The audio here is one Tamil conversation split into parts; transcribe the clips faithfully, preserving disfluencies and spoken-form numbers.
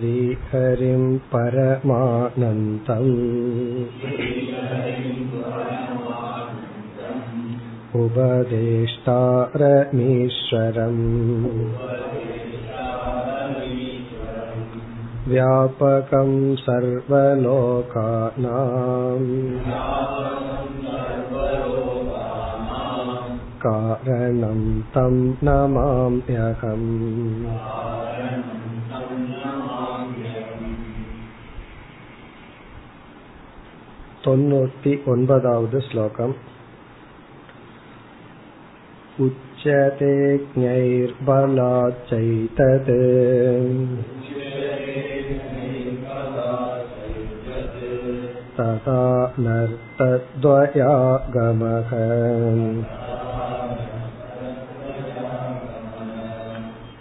ஸ்ரீஹரிம் பரமானந்தம் உபதேஷ்டாரமீஸ்வரம் வியாபகம் சர்வலோகானாம் காரணம் தம் நமாம்யகம். தொன்னூற்றி ஒன்பதாவது ஸ்லோகம். உச்சதே ஜ்ஞைர்பலாத் சைதத் ததா நர்த்தத்வயாகமஹ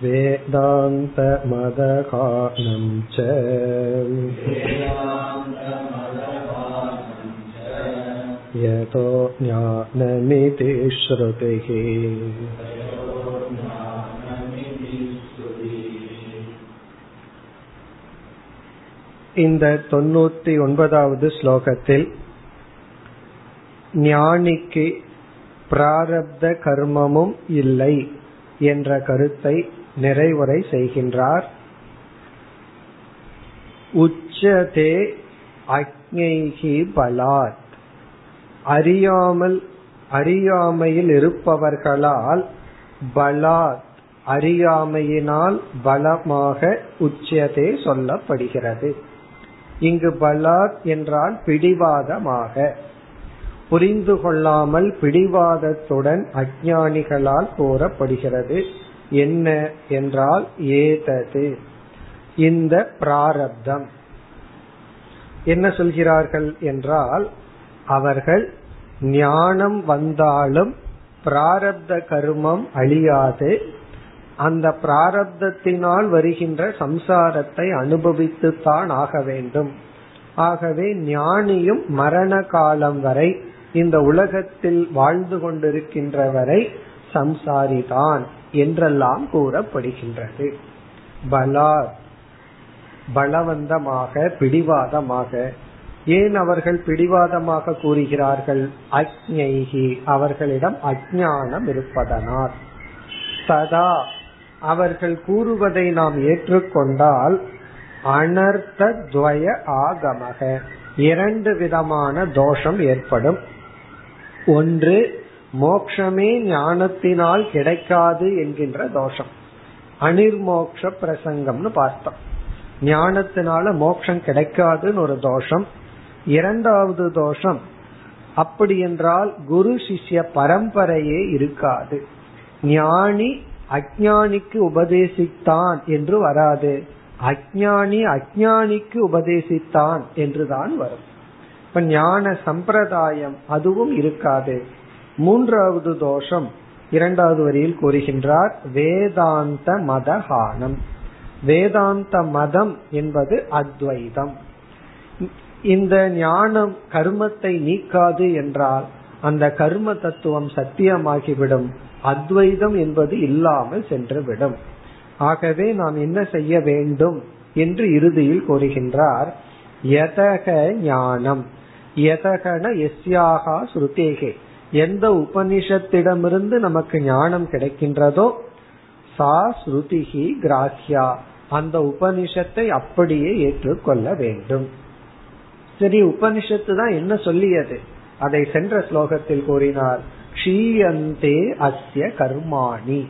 வேதாந்த மதகானம் ச யதோ ஞானமிதி ஸ்ருதிஹி. இந்த தொண்ணூத்தி ஒன்பதாவது ஸ்லோகத்தில் ஞானிக்கு பிராரப்த கர்மமும் இல்லை என்ற கருத்தை நிறைவுரை செய்கின்றார். உச்சதே அக்ஞைஹி பலாத், அறியாமல் அறியாமையில் இருப்பவர்களால் பலாத் அறியாமையினால் பலமாக உச்சதே சொல்லப்படுகிறது. இங்கு பலாத் என்றால் பிடிவாதமாக, புரிந்து கொள்ளாமல் பிடிவாதத்துடன் அஞ்ஞானிகளால் கூறப்படுகிறது. என்ன என்றால் ஏதது இந்த பிராரப்தம். என்ன சொல்கிறார்கள் என்றால் அவர்கள் ஞானம் வந்தாலும் பிராரப்த கர்மம் அழியாது, அந்த பிராரப்தத்தினால் வருகின்ற சம்சாரத்தை அனுபவித்துத்தான் ஆக வேண்டும். ஆகவே ஞானியும் மரண காலம் வரை இந்த உலகத்தில் வாழ்ந்து கொண்டிருக்கின்ற வரை சம்சாரிதான் என்றெல்லாம் கூறப்படுகின்றது. பலா பலவந்தமாக பிடிவாதமாக. ஏன் அவர்கள் பிடிவாதமாக கூறுகிறார்கள்? அக்ஞைஹி அவர்களிடம் அஞ்ஞானம் இருப்பதனால். சதா அவர்கள் கூறுவதை நாம் ஏற்றுக்கொண்டால் அனர்த்த துவய ஆகமக இரண்டு விதமான தோஷம் ஏற்படும். ஒன்று மோக்ஷமே ஞானத்தினால் கிடைக்காது என்கின்ற தோஷம், அனிர்மோக்ஷ பிரசங்கம்னு பார்த்தோம். ஞானத்தினால மோக்ஷம் கிடைக்காதுன்னு ஒரு தோஷம். இரண்டாவது தோஷம் அப்படி என்றால் குரு சிஷ்ய பரம்பரையே இருக்காது. ஞானி அஞ்ஞானிக்கு உபதேசித்தான் என்று வராது, அஞ்ஞானி அஞ்ஞானிக்கு உபதேசித்தான் என்றுதான் வரும். இப்ப ஞான சம்பிரதாயம் அதுவும் இருக்காது. மூன்றாவது தோஷம் இரண்டாவது வரியில் கூறுகின்றார் வேதாந்த மதகானம். வேதாந்த மதம் என்பது அத்வைதம். இந்த ஞானம் கர்மத்தை நீக்காது என்றால் அந்த கர்ம தத்துவம் சத்தியமாகிவிடும், அத்வைதம் என்பது இல்லாமல் சென்றுவிடும். ஆகவே நாம் என்ன செய்ய வேண்டும் என்று இறுதியில் கூறுகின்றார் யதக ஞானம். யதகன யஸ்யாக ஸ்ருதேகே, எந்த உபனிஷத்திடமிருந்து நமக்கு ஞானம் கிடைக்கின்றதோ சா ஸ்ருதிஹி கிராஹ்யா, அந்த உபனிஷத்தை அப்படியே ஏற்றுக்கொள்ள வேண்டும். சரி, உபனிஷத்து தான் என்ன சொல்லியது அதை சென்ற ஸ்லோகத்தில் கூறினார். க்ஷீயந்தே அஸ்ய கர்மாணி,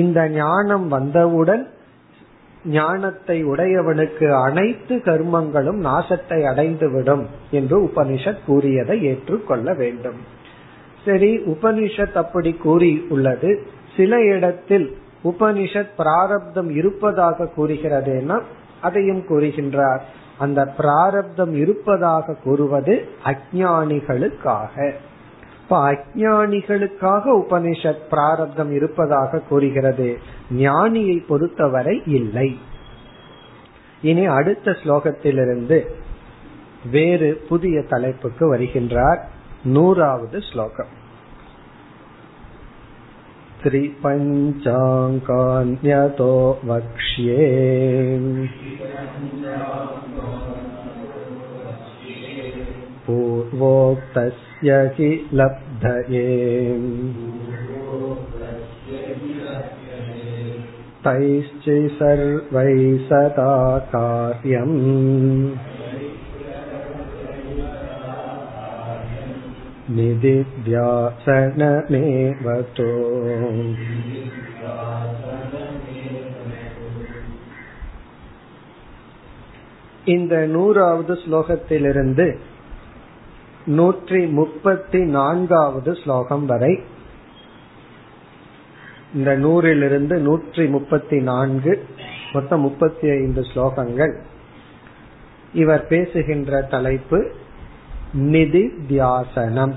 இந்த ஞானம் வந்தவுடன் ஞானத்தை உடையவனுக்கு அனைத்து கர்மங்களும் நாசத்தை அடைந்துவிடும் என்று உபனிஷத் கூறியதை ஏற்றுக்கொள்ள வேண்டும். சரி, உபனிஷத் அப்படி கூறி உள்ளது. சில இடத்தில் உபனிஷத் பிராரப்தம் இருப்பதாக கூறுகிறதுனா அதையும் கூறுகின்றார். அந்த பிராரப்தம் இருப்பதாக கூறுவது அஞ்ஞானிகளுக்காக. இப்ப அஞ்ஞானிகளுக்காக உபனிஷத் பிராரப்தம் இருப்பதாக கூறுகிறது, ஞானியை பொறுத்தவரை இல்லை. இனி அடுத்த ஸ்லோகத்திலிருந்து வேறு புதிய தலைப்புக்கு வருகின்றார். நூறாவது ஸ்லோகம். த்ரிபஞ்சாங்கான்யதோ வக்ஷ்யே. பூர்வோக்தஸ்ய ஹி லப்தயே தைஶ்சி சர்வை சதா கார்யம் நிதித்யாசனமேவதோ. இந்த நூறாவது ஸ்லோகத்திலிருந்து நூற்றி முப்பத்தி நான்காவது ஸ்லோகம் வரை, இந்த நூறிலிருந்து நூற்றி முப்பத்தி நான்கு மொத்தம் முப்பத்தி ஐந்து ஸ்லோகங்கள், இவர் பேசுகின்ற தலைப்பு நிதித்யாசனம்.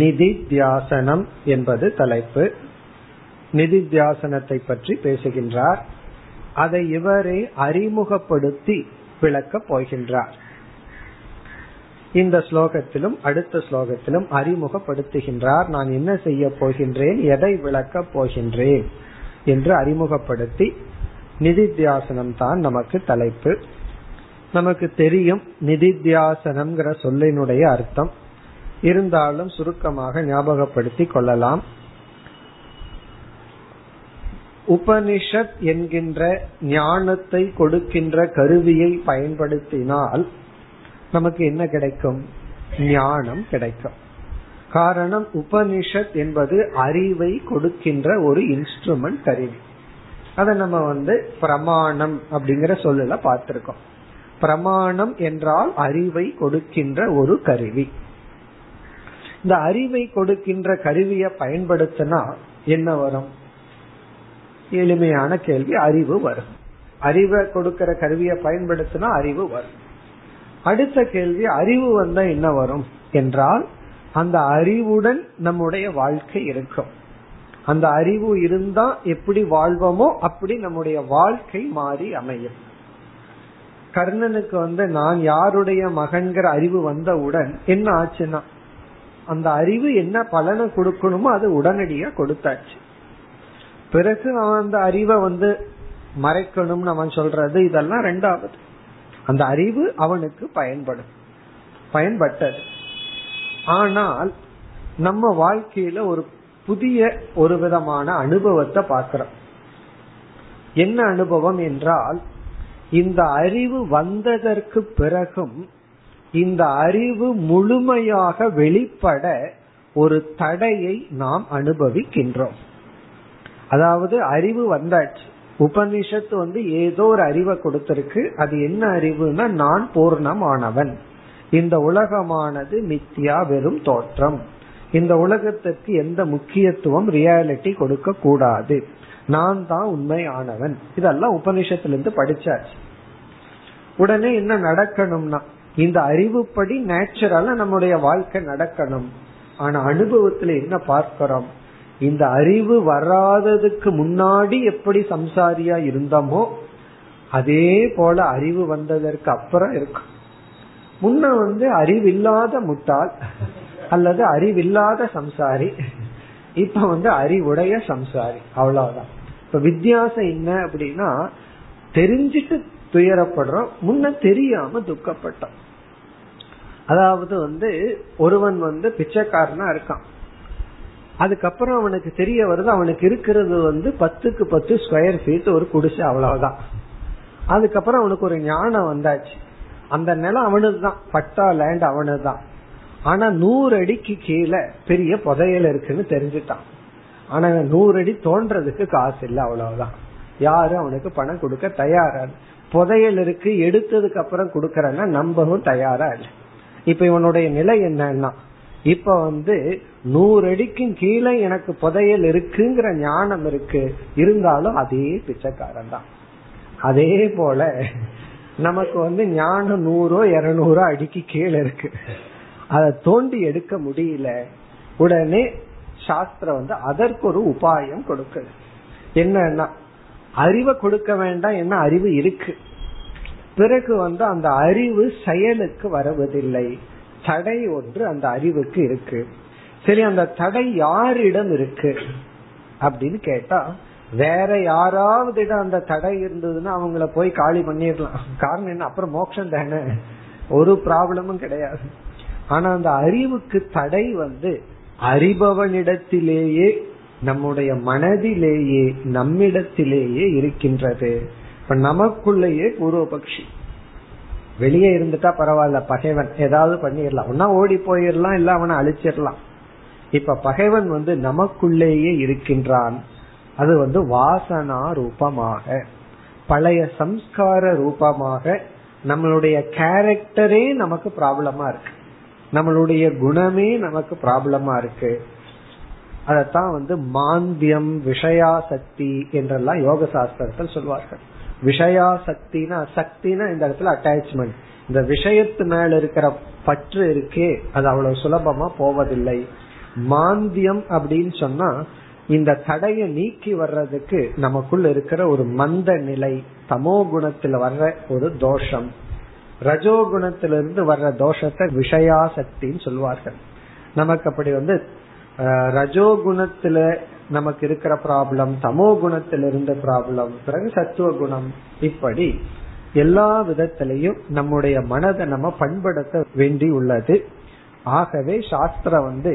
நிதித்யாசனம் என்பது தலைப்பு. நிதித்யாசனத்தை பற்றி பேசுகின்றார். அதை இவரை அறிமுகப்படுத்தி விளக்கப் போகின்றார். இந்த ஸ்லோகத்திலும் அடுத்த ஸ்லோகத்திலும் அறிமுகப்படுத்துகின்றார். நான் என்ன செய்ய போகின்றேன், எதை விளக்கப் போகின்றேன் என்று அறிமுகப்படுத்தி, நிதித்தியாசனம் தான் நமக்கு தலைப்பு. நமக்கு தெரியும் நிதித்தியாசனம்ங்கிற சொல்லினுடைய அர்த்தம், இருந்தாலும் சுருக்கமாக ஞாபகப்படுத்தி கொள்ளலாம். உபனிஷத் என்கின்ற ஞானத்தை கொடுக்கின்ற கருவியை பயன்படுத்தினால் நமக்கு என்ன கிடைக்கும்? ஞானம் கிடைக்கும். காரணம், உபனிஷத் என்பது அறிவை கொடுக்கின்ற ஒரு இன்ஸ்ட்ருமெண்ட், கருவி. அத நம்ம வந்து பிரமாணம் அப்படிங்கிற சொல்லுல பார்த்திருக்கோம். பிரமாணம் என்றால் அறிவை கொடுக்கின்ற ஒரு கருவி. இந்த அறிவை கொடுக்கின்ற கருவியை பயன்படுத்தினா என்ன வரும்? எளிமையான கேள்வி, அறிவு வரும். அறிவை கொடுக்கிற கருவியை பயன்படுத்தினா அறிவு வரும். அடுத்த கேள்வி, அறிவு வந்தா என்ன வரும் என்றால், அந்த அறிவுடன் நம்முடைய வாழ்க்கை இருக்கும். அந்த அறிவு இருந்தா எப்படி வாழ்வோமோ அப்படி நம்முடைய வாழ்க்கை மாறி அமையும். கர்ணனுக்கு வந்து நான் யாருடைய மகன்கிற அறிவு வந்தவுடன் என்ன ஆச்சுன்னா, அந்த அறிவு என்ன பலனை கொடுக்கணுமோ அது உடனடியா கொடுத்தாச்சு. பிறகு அவன் அந்த அறிவை வந்து மறைக்கணும்னு அவன் சொல்றது இதெல்லாம் ரெண்டாவது. அந்த அறிவு அவனுக்கு பயன்படும், பயன்பட்டது. ஆனால் நம்ம வாழ்க்கையில ஒரு புதிய ஒரு விதமான அனுபவத்தை பார்க்கிறோம். என்ன அனுபவம் என்றால், இந்த அறிவு வந்ததற்கு பிறகும் இந்த அறிவு முழுமையாக வெளிப்பட ஒரு தடையை நாம் அனுபவிக்கின்றோம். அதாவது அறிவு வந்தாச்சு, உபனிஷத்து வந்து ஏதோ ஒரு அறிவை கொடுத்திருக்கு. அது என்ன அறிவுனா, நான் பூர்ணமானவன், இந்த உலகமானது மித்யா, வெறும் தோற்றம், இந்த உலகத்திற்கு எந்த முக்கியத்துவம் ரியாலிட்டி கொடுக்க கூடாது, நான் தான் உண்மையானவன், இதெல்லாம் உபனிஷத்திலிருந்து படிச்சாச்சு. உடனே என்ன நடக்கணும்னா, இந்த அறிவுப்படி நேச்சுரலா நம்முடைய வாழ்க்கை நடக்கணும். ஆனா அனுபவத்துல என்ன பார்க்கிறோம், இந்த அறிவு வராததுக்கு முன்னாடி எப்படி சம்சாரியா இருந்தோமோ அதே போல அறிவு வந்ததற்கு அப்புறம் இருக்கும். முன்ன வந்து அறிவில்லாத முட்டாள் அல்லது அறிவில்லாத சம்சாரி, இப்ப வந்து அறிவுடைய சம்சாரி, அவ்வளவுதான். இப்ப வித்தியாசம் என்ன அப்படின்னா, தெரிஞ்சிட்டு துயரப்படுறோம், முன்ன தெரியாம துக்கப்பட்டோம். அதாவது வந்து ஒருவன் வந்து பிச்சைக்காரனா இருக்கான், அதுக்கப்புறம் அவனுக்கு தெரிய வருது அவனுக்கு இருக்கிறது வந்து பத்துக்கு பத்து ஸ்கொயர் ஃபீட் ஒரு குடிசை, அவ்வளவுதான். அதுக்கப்புறம் அவனுக்கு ஒரு ஞானம் வந்தாச்சு, அந்த நிலம் அவனுதான், பட்டா லேண்ட் அவனுதான். ஆனா நூறு அடிக்கு கீழே பெரிய புதையல் இருக்குன்னு தெரிஞ்சுட்டான். ஆனா நூறு அடி தோன்றதுக்கு காசு இல்லை, அவ்வளவுதான். யாரும் அவனுக்கு பணம் கொடுக்க தயாரா இல்லை. புதையல் இருக்கு, எடுத்ததுக்கு அப்புறம் கொடுக்கறன்னா நம்பவும் தயாரா இல்லை. இப்ப இவனுடைய நிலை என்னன்னா, இப்ப வந்து நூறு அடிக்கும் கீழே எனக்கு புதையல் இருக்குங்கிற ஞானம் இருக்கு, இருந்தாலும் அதே பிச்சைக்காரன் தான். அதே போல நமக்கு வந்து ஞானம் நூறோ இருநூறோ அடிக்கு கீழே இருக்கு, அதை தோண்டி எடுக்க முடியல. உடனே சாஸ்திரம் வந்து அதற்கு ஒரு உபாயம் கொடுக்குது. என்னன்னா, அறிவை கொடுக்க வேண்டாம், என்ன அறிவு இருக்கு. பிறகு வந்து அந்த அறிவு செயலுக்கு வருவதில்லை, தடை ஒன்று அந்த அறிவுக்கு இருக்கு. சரி, அந்த தடை யாரிடம் இருக்கு அப்படின்னு கேட்டா, வேற யாராவது அந்த தடை இருந்ததுன்னா அவங்கள போய் காலி பண்ணிடலாம். காரணம் என்ன, அப்புறம் மோட்சம் தானே, ஒரு ப்ராப்ளமும் கிடையாது. ஆனா அந்த அறிவுக்கு தடை வந்து அறிபவனிடத்திலேயே, நம்முடைய மனதிலேயே, நம்மிடத்திலேயே இருக்கின்றது. இப்ப நமக்குள்ளேயே பூர்வபக்ஷி, வெளியே இருந்துட்டா பரவாயில்ல, பகைவன் ஏதாவது பண்ணிடலாம், ஒன்னா ஓடி போயிடலாம், இல்ல அவனை அழிச்சிடலாம். இப்ப பகைவன் வந்து நமக்குள்ளேயே இருக்கின்றான். அது வந்து வாசனா ரூபமாக, பழைய சம்ஸ்கார ரூபமாக, நம்மளுடைய கேரக்டரே நமக்கு ப்ராப்ளமா இருக்கு, நம்மளுடைய குணமே நமக்கு ப்ராப்ளமா இருக்கு. அதத்தான் வந்து மாந்தியம், விஷயாசக்தி என்றெல்லாம் யோக சாஸ்திரத்தில் சொல்வார்கள். விஷயாசக்தினா, சக்தினா இந்த இடத்துல அட்டாச்மெண்ட், இந்த விஷயத்து மேல இருக்கிற பற்று இருக்கே அது அவ்வளவு சுலபமா போவதில்லை. மாந்தியம் அப்படின்னு சொன்னா இந்த தடையை நீக்கி வர்றதுக்கு நமக்குள்ள இருக்கிற ஒரு மந்த நிலை, தமோ குணத்துல வர்ற ஒரு தோஷம், ரஜோகுணத்திலிருந்து வர்ற தோஷத்தை விஷயாசக்தின்னு சொல்வார்கள். நமக்கு அப்படி வந்து ரஜோகுணத்துல நமக்கு இருக்கிற ப்ராப்ளம், தமோ குணத்திலிருந்து ப்ராப்ளம், பிறகு சத்துவ குணம், இப்படி எல்லா விதத்திலையும் நம்முடைய மனதை நம்ம பண்படுத்த வேண்டி உள்ளது. ஆகவே சாஸ்திரம் வந்து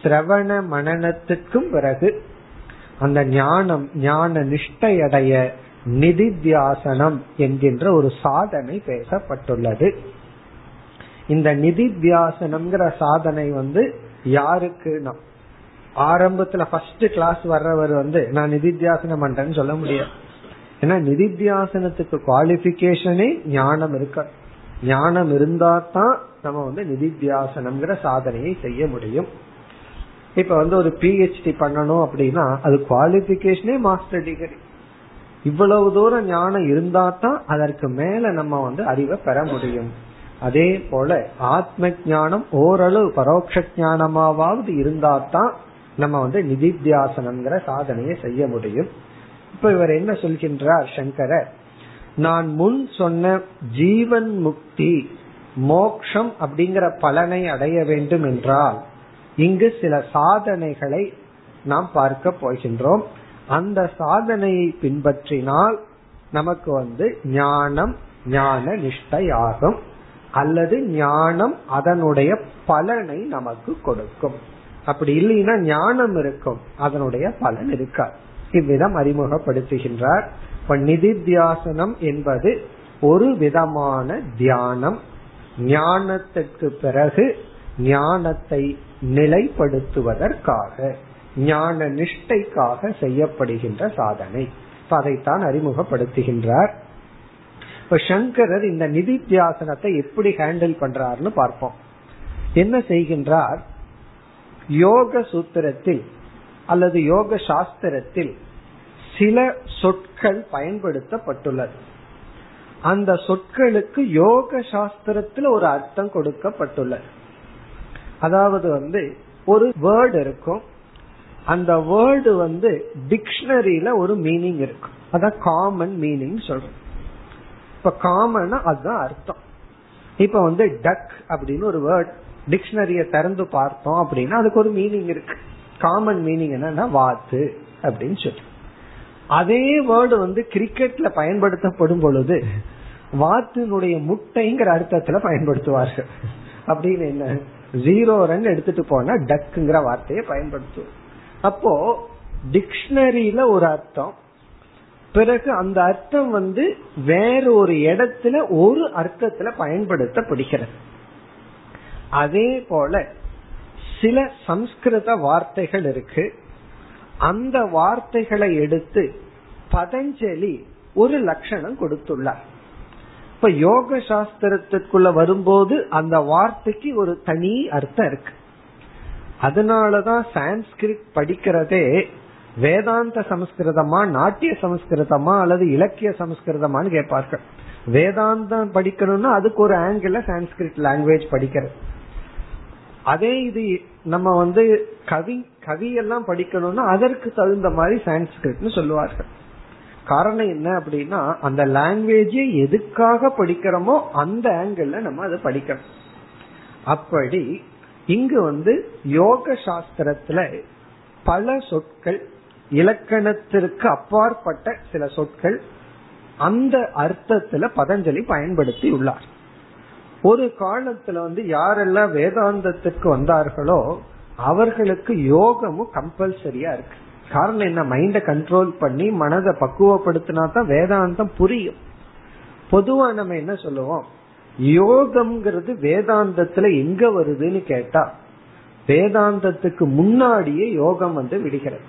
சிரவண மனனத்துக்கும் பிறகு அந்த ஞானம், ஞான நிஷ்டையடைய நிதித்தியாசனம் என்கின்ற ஒரு சாதனை பேசப்பட்டுள்ளது. இந்த நிதித்தியாசனம்ங்கிற சாதனை வந்து யாருக்கு, நான் ஆரம்பத்துல ஃபர்ஸ்ட் கிளாஸ் வர்றவர் வந்து நான் நிதித்தியாசனம் பண்றேன்னு சொல்ல முடியாது. ஏன்னா நிதித்தியாசனத்துக்கு குவாலிபிகேஷனே ஞானம் இருக்க, ஞானம் இருந்தா தான் நம்ம வந்து நிதித்தியாசனம்ங்கிற சாதனையை செய்ய முடியும். இப்ப வந்து ஒரு பிஹெச்டி பண்ணணும் அப்படின்னா அது குவாலிபிகேஷனே மாஸ்டர் டிகிரி. இவ்வளவு தூரம் ஞானம் இருந்தா தான் அதற்கு மேல நம்ம வந்து அறிவை பெற முடியும். அதே போல ஆத்ம ஞானம் ஓரளவு பரோட்ச ஞானமாவது இருந்தா தான் நம்ம வந்து நிதித்தியாசனம்ங்கிற சாதனையை செய்ய முடியும். இப்ப இவர் என்ன சொல்கின்றார் சங்கரர், நான் முன் சொன்ன ஜீவன் முக்தி, மோக்ஷம் அப்படிங்கிற பலனை அடைய வேண்டும் என்றால் இங்கு சில சாதனைகளை நாம் பார்க்க போகின்றோம். அந்த சாதனையை பின்பற்றினால் நமக்கு வந்து ஞானம், ஞான நிஷ்டையாகும், அல்லது ஞானம் அதனுடைய பலனை நமக்கு கொடுக்கும். அப்படி இல்லைன்னா ஞானம் இருக்கும், அதனுடைய பலன் இருக்காது. இவ்விதம் அறிமுகப்படுத்துகின்றார். இப்ப நிதித்தியாசனம் என்பது ஒரு விதமான தியானம், ஞானத்திற்கு பிறகு ஞானத்தை நிலைப்படுத்துவதற்காக, ஞான நிஷ்டைக்காக செய்யப்படுகின்ற சாதனை. அதைத்தான் அறிமுகப்படுத்துகின்றார். இப்ப சங்கரர் இந்த நிதித்தியாசனத்தை எப்படி ஹேண்டில் பண்றாருன்னு பார்ப்போம். என்ன செய்கின்றார், யோக சூத்திரத்தில் அல்லது யோக சாஸ்திரத்தில் சில சொற்கள் பயன்படுத்தப்பட்டுள்ளது. அந்த சொற்களுக்கு யோக சாஸ்திரத்தில் ஒரு அர்த்தம் கொடுக்கப்பட்டுள்ளது. அதாவது வந்து ஒரு வேர்டு இருக்கும், அந்த வேர்டு வந்து டிக்ஷனரியில ஒரு மீனிங் இருக்கும், அதான் காமன் மீனிங் சொல்றோம். இப்ப காமன்னா அதுதான் அர்த்தம். இப்ப வந்து டக் அப்படின்னு ஒரு வேர்ட் டிக்ஷனரிய திறந்து பார்த்தோம் அப்படின்னா அதுக்கு ஒரு மீனிங் இருக்கு. காமன் மீனிங் என்னன்னா வாத்து அப்படின்னு சொல்றோம். அதே வேர்டு வந்து கிரிக்கெட்ல பயன்படுத்தப்படும் பொழுது வாத்தினுடைய முட்டைங்கிற அர்த்தத்துல பயன்படுத்துவார்கள். அப்படின்னு என்ன, ஜீரோ ரன் எடுத்துட்டு போனா டக்குங்கிற வார்த்தையை பயன்படுத்துவோம். அப்போ டிக்ஷனரியில ஒரு அர்த்தம், பிறகு அந்த அர்த்தம் வந்து வேற ஒரு இடத்துல ஒரு அர்த்தத்துல பயன்படுத்தப்படுகிறது. அதே போல சில சம்ஸ்கிருத வார்த்தைகள் இருக்கு, அந்த வார்த்தைகளை எடுத்து பதஞ்சலி ஒரு லட்சணம் கொடுத்துள்ளார். இப்ப யோக சாஸ்திரத்திற்குள்ள வரும்போது அந்த வார்த்தைக்கு ஒரு தனி அர்த்தம் இருக்கு. அதனாலதான் சான்ஸ்கிரிட் படிக்கிறதே வேதாந்த சமஸ்கிருதமா, நாட்டிய சமஸ்கிருதமா, அல்லது இலக்கிய சமஸ்கிருதமான்னு கேட்பார்கள். வேதாந்தம் படிக்கணும்னா அதுக்கு ஒரு ஆங்கிள் சான்ஸ்கிரிட் லாங்குவேஜ் படிக்கிறது. அதே இது நம்ம வந்து கவி கவியெல்லாம் படிக்கணும்னா அதற்கு தகுந்த மாதிரி சான்ஸ்கிரிட்னு சொல்லுவார்கள். காரணம் என்ன அப்படின்னா அந்த லாங்குவேஜை எதுக்காக படிக்கிறோமோ அந்த ஆங்கிள் நம்ம அதை படிக்கிறோம். அப்படி இங்கு வந்து யோக சாஸ்திரத்துல பல சொற்கள், இலக்கணத்திற்கு அப்பாற்பட்ட சில சொற்கள் அந்த அர்த்தத்துல பதஞ்சலி பயன்படுத்தி உள்ளார். ஒரு காலத்துல வந்து யாரெல்லாம் வேதாந்தத்துக்கு வந்தார்களோ அவர்களுக்கு யோகமும் கம்பல்சரியா இருக்கு. காரணம் என்ன, மைண்ட கண்ட்ரோல் பண்ணி மனதை பக்குவப்படுத்தினா தான் வேதாந்தம் புரியும். பொதுவா நம்ம என்ன சொல்லுவோம், யோகம்ங்கிறது வேதாந்தத்துல எங்க வருதுன்னு கேட்டா வேதாந்தத்துக்கு முன்னாடியே யோகம் வந்து விடுகிறது.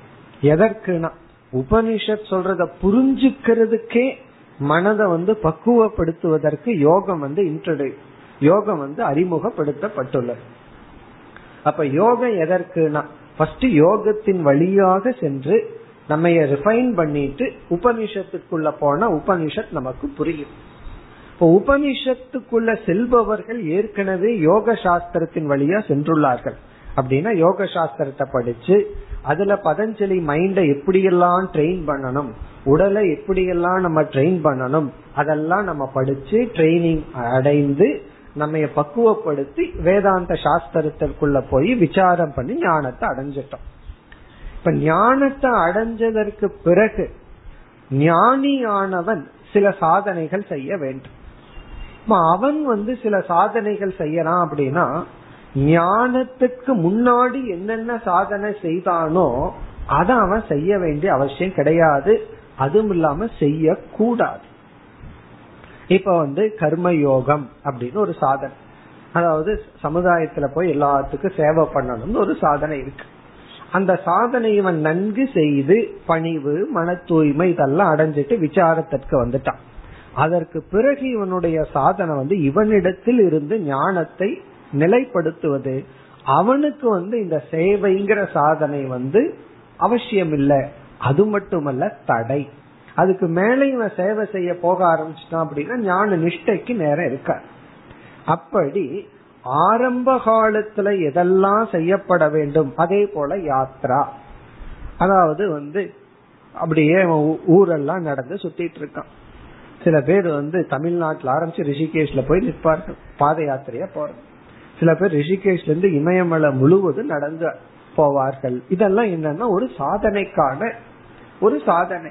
எதற்குனா உபனிஷத் சொல்றத புரிஞ்சுக்கிறதுக்கே மனதை வந்து பக்குவப்படுத்துவதற்கு யோகம் வந்து இன்ட்ரோ யோகம் வந்து அறிமுகப்படுத்தப்பட்டுள்ளது. அப்ப யோகம் எதற்குனா ஃபர்ஸ்ட் யோகத்தின் வழியாக சென்று நம்ம ரிஃபைன் பண்ணிட்டு உபனிஷத்துக்குள்ள போனா உபனிஷத் நமக்கு புரியும். இப்போ உபனிஷத்துக்குள்ள செல்பவர்கள் ஏற்கனவே யோக சாஸ்திரத்தின் வழியா சென்றுள்ளார்கள். அப்படின்னா யோக சாஸ்திரத்தை படிச்சு அதுல பதஞ்சலி மைண்ட எப்படியெல்லாம் ட்ரெயின் பண்ணணும், உடலை எப்படியெல்லாம் நம்ம ட்ரெயின் பண்ணணும், அதெல்லாம் நம்ம படிச்சு ட்ரைனிங் அடைந்து நம்ம பக்குவப்படுத்தி வேதாந்த சாஸ்திரத்திற்குள்ள போய் விசாரம் பண்ணி ஞானத்தை அடைஞ்சிட்டோம். இப்ப ஞானத்தை அடைஞ்சதற்கு பிறகு ஞானியானவன் சில சாதனைகள் செய்ய வேண்டும். அவன் வந்து சில சாதனைகள் செய்யலாம். அப்படின்னா ஞானத்துக்கு முன்னாடி என்னென்ன சாதனை செய்தானோ அத அவன் செய்ய வேண்டிய அவசியம் கிடையாது. அதுவும் இல்லாம செய்ய கூடாது. இப்ப வந்து கர்மயோகம் அப்படின்னு ஒரு சாதனை, அதாவது சமுதாயத்துல போய் எல்லாத்துக்கும் சேவை பண்ணணும்னு ஒரு சாதனை இருக்கு. அந்த சாதனை இவன் நன்கு செய்து பணிவு, மன தூய்மை இதெல்லாம் அடைஞ்சிட்டு விசாரத்திற்கு வந்துட்டான். அதற்கு பிறகு இவனுடைய சாதனை வந்து இவனிடத்தில் இருந்து ஞானத்தை நிலைப்படுத்துவது. அவனுக்கு வந்து இந்த சேவைங்கிற சாதனை வந்து அவசியம் இல்லை. அது மட்டுமல்ல தடை, அதுக்கு மேல இவன் சேவை செய்ய போக ஆரம்பிச்சிட்டான் அப்படின்னா ஞான நிஷ்டைக்கு நேரம் இருக்காது. அப்படி ஆரம்ப காலத்துல எதெல்லாம் செய்யப்பட வேண்டும், அதே போல யாத்ரா, அதாவது வந்து அப்படியே ஊரெல்லாம் நடந்து சுத்திட்டு இருக்கான். சில பேர் வந்து தமிழ்நாட்டுல ஆரம்பிச்சு ரிஷிகேஷ்ல போய் நிற்பார்கள், பாத யாத்திரையா போறது. சில பேர் ரிஷிகேஷ்ல இருந்து இமயமலை முழுவதும் நடந்து போவார்கள். இதெல்லாம் என்னன்னா ஒரு சாதனைக்கான ஒரு சாதனை.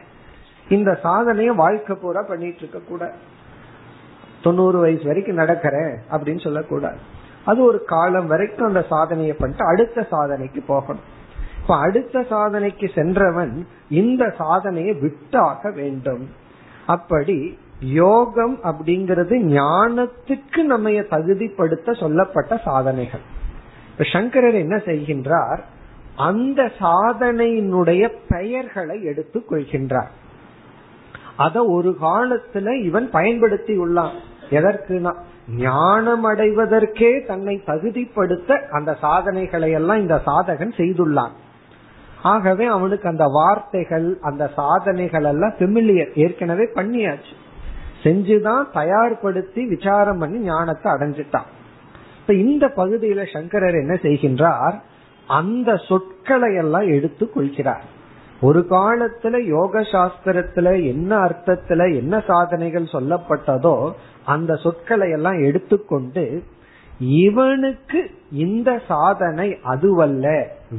இந்த சாதனைய வாழ்க்கை பூரா பண்ணிட்டு இருக்க கூட. தொண்ணூறு வயசு வரைக்கும் நடக்கிறேன் அப்படின்னு சொல்லக்கூடாது. அது ஒரு காலம் வரைக்கும் அந்த சாதனையை பண்ணிட்டு அடுத்த சாதனைக்கு போகணும். இப்ப அடுத்த சாதனைக்கு சென்றவன் இந்த சாதனையை விட்டாக வேண்டும். அப்படி யோகம் அப்படிங்கிறது ஞானத்துக்கு நம்ம தகுதிப்படுத்த சொல்லப்பட்ட சாதனைகள். இப்ப சங்கரர் என்ன செய்கின்றார், அந்த சாதனையினுடைய பெயர்களை எடுத்து கொள்கின்றார். அத ஒரு காலத்துல இவன் பயன்படுத்தி உள்ளான். எதற்குனா ஞானம் அடைவதற்கே தன்னை தகுதிப்படுத்த அந்த சாதனைகளை எல்லாம் இந்த சாதகன் செய்துள்ளான். ஆகவே அவனுக்கு அந்த வார்த்தைகள், அந்த சாதனைகள் எல்லாம் ஃபெமிலியர், ஏற்கனவே பண்ணியாச்சு, செஞ்சுதான் தயார்படுத்தி விசாரம் பண்ணி ஞானத்தை அடைஞ்சிட்டான். இப்ப இந்த பகுதியில சங்கரர் என்ன செய்கின்றார், அந்த சொற்களை எல்லாம் எடுத்து கொள்கிறார். ஒரு காலத்துல யோக சாஸ்திரத்துல என்ன அர்த்தத்துல என்ன சாதனைகள் சொல்லப்பட்டதோ அந்த சொற்களை எல்லாம் எடுத்துக்கொண்டு இவனுக்கு இந்த சாதனை அதுவல்ல,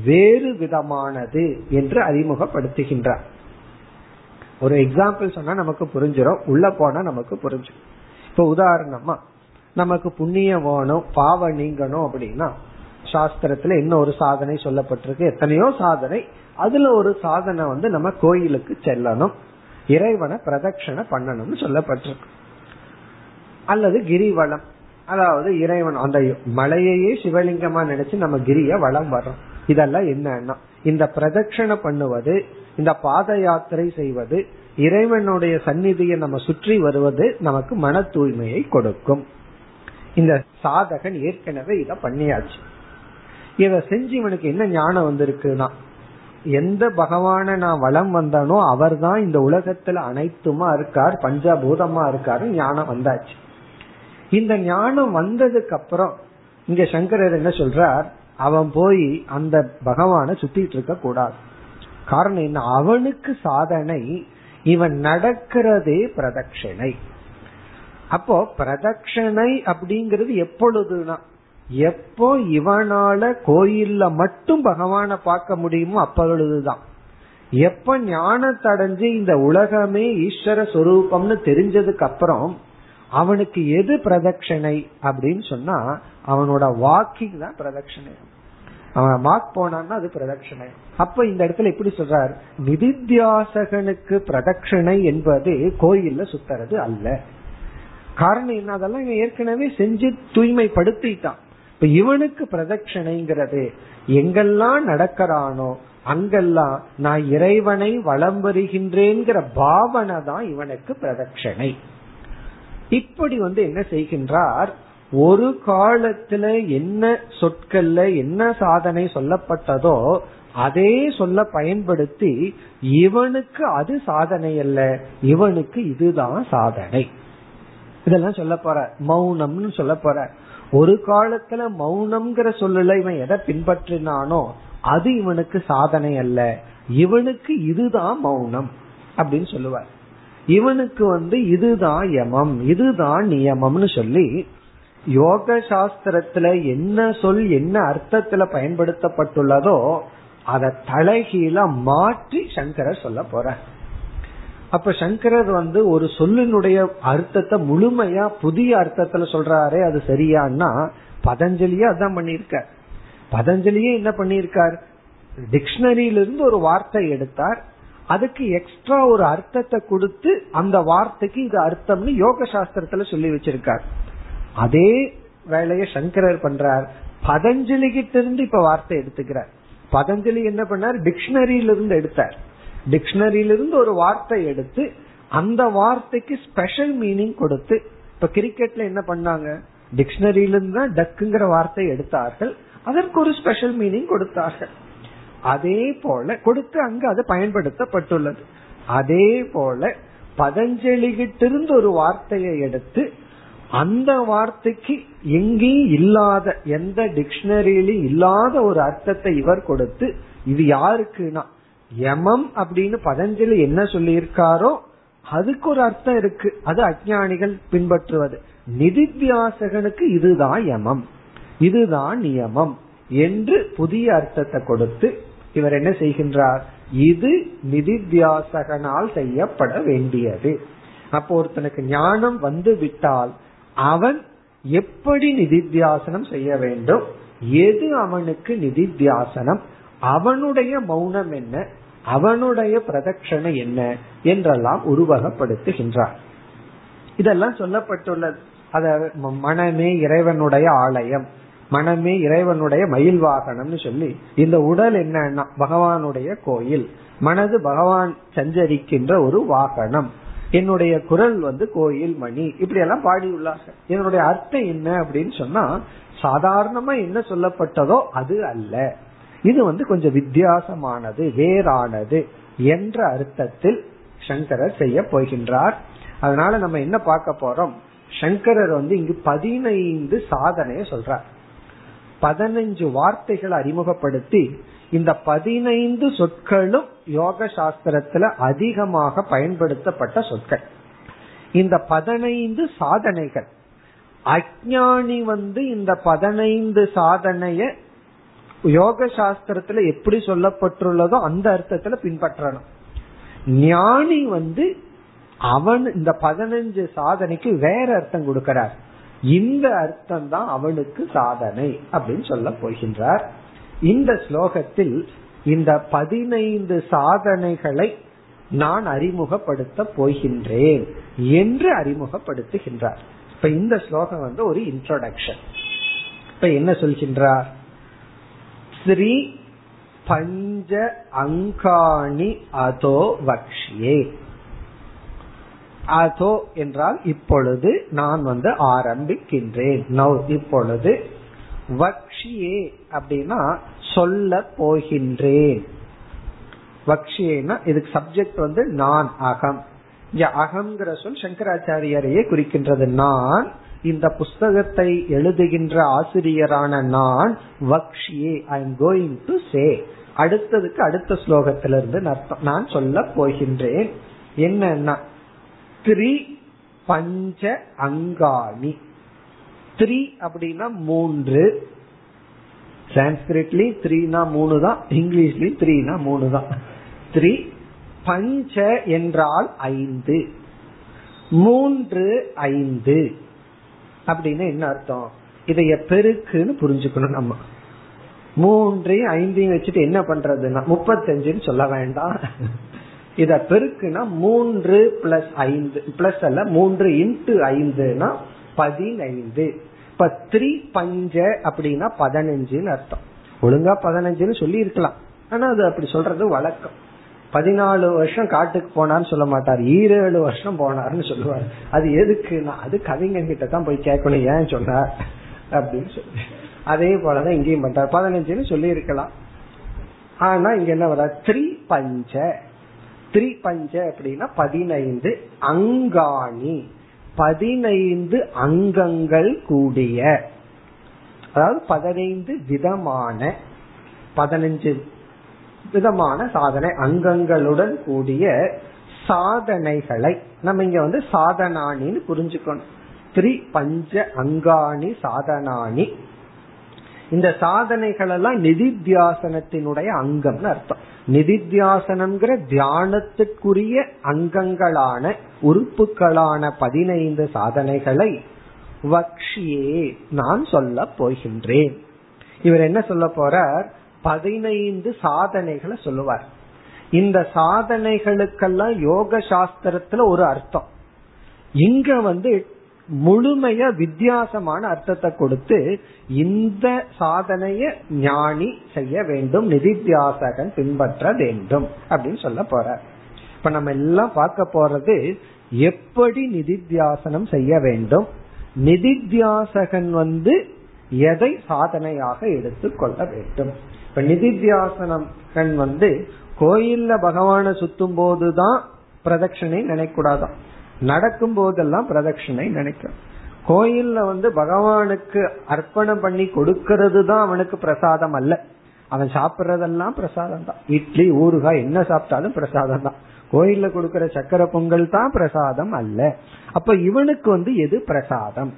வேறு விதமானது என்று அறிமுகப்படுத்துகின்றார். ஒரு எக்ஸாம்பிள் சொன்னா நமக்கு புரிஞ்சிடும், உள்ள போனா நமக்கு புரிஞ்சிடும். இப்ப உதாரணமா நமக்கு புண்ணியம் வேணும், பாவம் நீங்கணும் அப்படின்னா சாஸ்திரத்துல என்ன ஒரு சாதனை சொல்லப்பட்டிருக்கு, எத்தனையோ சாதனை. அதுல ஒரு சாதனை வந்து நம்ம கோயிலுக்கு செல்லணும், இறைவனை பிரதட்சணை பண்ணணும்னு சொல்லப்பட்டிருக்கு. அல்லது கிரிவலம், அதாவது இறைவன் அந்த மலையையே சிவலிங்கமா நினைச்சு நம்ம கிரிய வலம் வர்றோம். இதெல்லாம் என்னன்னா இந்த பிரதட்சணை பண்ணுவது, இந்த பாத யாத்திரை செய்வது, இறைவனுடைய சந்நிதியை நம்ம சுற்றி வருவது நமக்கு மன தூய்மையை கொடுக்கும். இந்த சாதகன் ஏற்கனவே இத பண்ணியாச்சு. இத செஞ்சு இவனுக்கு என்ன ஞானம் வந்திருக்குன்னா, எந்த பகவான நான் வலம் வந்தானோ அவர் தான் இந்த உலகத்துல அனைத்துமா இருக்கார், பஞ்சபூதமா இருக்காரு, ஞானம் வந்தாச்சு. இந்த ஞானம் வந்ததுக்கு அப்புறம் இங்க சங்கரர் என்ன சொல்றார், அவன் போய் அந்த பகவான சுத்திட்டு இருக்க கூடாது. காரணம் என்ன, அவனுக்கு சாதனை இவன் நடக்கிறதே பிரதட்சணை. அப்போ பிரதட்சணை அப்படிங்கிறது எப்பொழுதுனா எப்போ இவனால கோயில்ல மட்டும் பகவான பார்க்க முடியுமோ அப்பொழுதுதான். எப்ப ஞானத்தை அடைஞ்சு இந்த உலகமே ஈஸ்வர சொரூபம்னு தெரிஞ்சதுக்கு அப்புறம் அவனுக்கு எது பிரதட்சணை அப்படின்னு சொன்னா அவனோட வாக்கிங் தான் பிரதட்சணை. அவன் வாக் போனான்னா அது பிரதட்சணை. அப்ப இந்த இடத்துல எப்படி சொல்றார், நிதித்தியாசகனுக்கு பிரதட்சணை என்பது கோயில்ல சுத்துறது அல்ல. காரணம் என்ன, அதெல்லாம் இவன் ஏற்கனவே செஞ்சு தூய்மைப்படுத்திட்டான். இப்ப இவனுக்கு பிரதட்சணைங்கிறது எங்கெல்லாம் நடக்கிறானோ அங்கெல்லாம் நான் இறைவனை வலம் வருகின்றேங்கிற பாவனை தான் இவனுக்கு பிரதட்சணை. இப்படி வந்து என்ன செய்கின்றார், ஒரு காலத்துல என்ன சொற்கள்ல என்ன சாதனை சொல்லப்பட்டதோ அதே சொல்ல பயன்படுத்தி இவனுக்கு அது சாதனை அல்ல, இவனுக்கு இதுதான் சாதனை. இதெல்லாம் சொல்ல போற மௌனம்னு சொல்ல போற. ஒரு காலத்துல மௌனம்ங்கிற சொல்லுல இவன் எதை பின்பற்றினானோ அது இவனுக்கு சாதனை அல்ல, இவனுக்கு இதுதான் மௌனம் அப்படின்னு சொல்லுவார். இவனுக்கு வந்து இதுதான் யமம், இதுதான் நியமம்னு சொல்லி யோக சாஸ்திரத்துல என்ன சொல் என்ன அர்த்தத்துல பயன்படுத்தப்பட்டுள்ளதோ அத தலைகீழ மாற்றி சங்கரர் சொல்ல போற. அப்ப சங்கரர் வந்து ஒரு சொல்லினுடைய அர்த்தத்தை முழுமையா புதிய அர்த்தத்துல சொல்றாரே அது சரியான்னா பதஞ்சலியே அதான் பண்ணிருக்க. பதஞ்சலியே என்ன பண்ணிருக்கார், டிக்ஷனரியிலிருந்து ஒரு வார்த்தை எடுத்தார், அதுக்கு எக்ஸ்ட்ரா ஒரு அர்த்தத்தை கொடுத்து அந்த வார்த்தைக்கு இது அர்த்தம்னு யோக சாஸ்திரத்துல சொல்லி வச்சிருக்கார். அதே வேலைய சங்கரர் பண்றார், பதஞ்சலி கிட்ட இருந்து இப்ப வார்த்தை எடுத்துக்கிறார். பதஞ்சலி என்ன பண்ணார், டிக்ஷனரியிலிருந்து எடுத்தார், டிக்ஷனரியிலிருந்து ஒரு வார்த்தை எடுத்து அந்த வார்த்தைக்கு ஸ்பெஷல் மீனிங் கொடுத்து. இப்ப கிரிக்கெட்ல என்ன பண்ணாங்க, டிக்ஷனரியிலிருந்து தான் டக்குங்கிற வார்த்தை எடுத்தார்கள், அதற்கு ஒரு ஸ்பெஷல் மீனிங் கொடுத்தார்கள். அதே போல கொடுத்து அங்கு அது பயன்படுத்தப்பட்டுள்ளது. அதே போல பதஞ்சலி கிட்ட இருந்து ஒரு வார்த்தையை எடுத்து அந்த வார்த்தைக்கு எங்கேயும் இல்லாத எந்த டிக்ஷனரியிலும் இல்லாத ஒரு அர்த்தத்தை இவர் கொடுத்து இது யாருக்குன்னா யமம் அப்படின்னு பதஞ்சலி என்ன சொல்லி இருக்காரோ அதுக்கு ஒரு அர்த்தம் இருக்கு, அது அஞ்ஞானிகள் பின்பற்றுவது. நிதித்தியாசகனுக்கு இதுதான் யமம் இதுதான் நியமம் என்று புதிய அர்த்தத்தை கொடுத்து இவர் என்ன செய்கின்றார், இது நிதித்தியாசகனால் செய்யப்பட வேண்டியது. அப்போ ஒருத்தனுக்கு ஞானம் வந்து விட்டால் அவன் எப்படி நிதித்தியாசனம் செய்ய வேண்டும், எது அவனுக்கு நிதித்தியாசனம், அவனுடைய மௌனம் என்ன, அவனுடைய பிரதட்சணை என்ன என்றெல்லாம் உருவகப்படுத்துகின்றார். இதெல்லாம் சொல்லப்பட்டுள்ளது. அத மனமே இறைவனுடைய ஆலயம், மனமே இறைவனுடைய மயில் வாகனம்னு சொல்லி இந்த உடல் என்னன்னா பகவானுடைய கோயில், மனது பகவான் சஞ்சரிக்கின்ற ஒரு வாகனம், என்னுடைய குரல் வந்து கோயில் மணி, இப்படி எல்லாம் பாடியுள்ளார்கள். இதனுடைய அர்த்தம் என்ன அப்படின்னு சொன்னா சாதாரணமா என்ன சொல்லப்பட்டதோ அது அல்ல, இது வந்து கொஞ்சம் வித்தியாசமானது வேறானது என்ற அர்த்தத்தில் சங்கரர் செய்ய போகின்றார். அதனால நம்ம என்ன பார்க்க போறோம், சங்கரர் வந்து இங்கு பதினைந்து சாதனைய சொல்றார். பதினைஞ்சு வார்த்தைகளை அறிமுகப்படுத்தி இந்த பதினைந்து சொற்களும் யோக சாஸ்திரத்துல அதிகமாக பயன்படுத்தப்பட்ட சொற்கள். இந்த பதினைந்து சாதனைகள் அஞ்ஞானி வந்து இந்த பதினைந்து சாதனைய யோக சாஸ்திரத்துல எப்படி சொல்லப்பட்டுள்ளதோ அந்த அர்த்தத்துல பின்பற்றணும். ஞானி வந்து அவன் இந்த பதினைஞ்சு சாதனைக்கு வேற அர்த்தம் கொடுக்கிறார். இந்த அர்த்தம் தான் அவனுக்கு சாதனை அப்படின்னு சொல்ல போகின்றார். இந்த ஸ்லோகத்தில் இந்த பதினைந்து சாதனைகளை நான் அறிமுகப்படுத்த போகின்றேன் என்று அறிமுகப்படுத்துகின்றார். இப்ப இந்த ஸ்லோகம் வந்து ஒரு இன்ட்ரோடக்ஷன். இப்ப என்ன சொல்கின்றார், ஸ்ரீ பஞ்ச அங்காணி அதோ வக்ஷ்யே. அதோ என்றால் இப்பொழுது நான் வந்து ஆரம்பிக்கின்றேன், நவ் இப்பொழுது. வக்ஷியே அப்படின்னா சொல்ல போகின்றேன். வக்ஷியேனா இதுக்கு சப்ஜெக்ட் வந்து நான் அகம். இங்க அகம்ங்கிற சொல் சங்கராச்சாரியரையே குறிக்கின்றது. நான் இந்த புஸ்தகத்தை எழுதுகின்ற ஆசிரியரான நான் வக்ஷியே, I am going to say. அடுத்ததுக்கு அடுத்த ஸ்லோகத்திலிருந்து நான் சொல்ல போகின்றேன் என்னன்னா த்ரீ பஞ்ச அங்காணி. த்ரீ அப்படின்னா மூன்று, சான்ஸ்கிரிட்லயும் த்ரீனா மூணு தான், இங்கிலீஷ்லயும் த்ரீனா மூணு தான். த்ரீ பஞ்ச என்றால் ஐந்து, மூன்று ஐந்து அப்படின்னு என்ன அர்த்தம்? இதைய பெருக்குன்னு புரிஞ்சுக்கணும் நம்ம. மூன்றையும் ஐந்தையும் வச்சுட்டு என்ன பண்றதுன்னா முப்பத்தஞ்சுன்னு சொல்ல வேண்டாம், இத பெருக்குன்னா மூன்று பிளஸ் ஐந்து, பிளஸ் அல்ல மூன்று இன்டு ஐந்துனா பதினைந்து. பத்ரி பஞ்ச அப்படின்னா பதினஞ்சுன்னு அர்த்தம். ஒழுங்கா பதினஞ்சுன்னு சொல்லி இருக்கலாம், ஆனா அது அப்படி சொல்றது வழக்கம். பதினாலு வருஷம் காட்டுக்கு போனான்னு சொல்ல மாட்டார், ஈரேழு வருஷம் போனார்னு சொல்லுவார். அது எதுக்குன்னா அது கவிஞன் கிட்ட தான் போய் கேட்கணும் ஏன் சொன்னார் அப்படின்னு சொல்லி. அதே போலதான் இங்கேயும் பண்றாரு, பதினஞ்சுன்னு சொல்லி இருக்கலாம். ஆனா இங்க என்ன வர த்ரீ பஞ்ச, த்ரீ பஞ்ச அப்படின்னா பதினைந்து அங்காணி, பதினைந்து அங்கங்கள் கூடிய, அதாவது பதினைந்து விதமான, பதினஞ்சு விதமான சாதனை அங்கங்களுடன் கூடிய சாதனைகளை நம்ம இங்க வந்து சாதனானின்னு புரிஞ்சுக்கணும். த்ரீ பஞ்ச அங்காணி சாதனானி, இந்த சாதனைகள் எல்லாம் நிதித்தியாசனத்தினுடைய அங்கம்னு அர்த்தம். நிதித்தியாசனம்ங்கிற தியானத்துக்குரிய அங்கங்களான உறுப்புகளான பதினைந்து சாதனைகளை வக்ஷியே நான் சொல்ல போகின்றேன். இவர் என்ன சொல்ல போறார்? பதினைந்து சாதனைகளை சொல்லுவார். இந்த சாதனைகளுக்கெல்லாம் யோக சாஸ்திரத்துல ஒரு அர்த்தம், இங்க வந்து முழுமையா வித்தியாசமான அர்த்தத்தை கொடுத்து இந்த சாதனைய ஞானி செய்ய வேண்டும், நிதித்தியாசகன் பின்பற்ற வேண்டும் அப்படின்னு சொல்ல போற. இப்ப நம்ம எல்லாம் பார்க்க போறது எப்படி நிதித்தியாசனம் செய்ய வேண்டும், நிதித்தியாசகன் வந்து எதை சாதனையாக எடுத்துக்கொள்ள வேண்டும். இப்ப நிதித்தியாசகன் வந்து கோயில்ல பகவான சுத்தும் போதுதான் பிரதட்சணை நினைக்கூடாதான், நடக்கும் போதெல்லாம் பிரதட்சணை நினைக்கும். கோயில்ல வந்து பகவானுக்கு அர்ப்பணம் பண்ணி கொடுக்கறது தான் அவனுக்கு பிரசாதம் அல்ல, அவன் சாப்பிட்றதெல்லாம் பிரசாதம் தான். இட்லி ஊறுகாய் என்ன சாப்பிட்டாலும் பிரசாதம் தான், கோயில்ல கொடுக்கற சக்கரை பொங்கல் தான் பிரசாதம் அல்ல. அப்ப இவனுக்கு வந்து எது பிரசாதம்,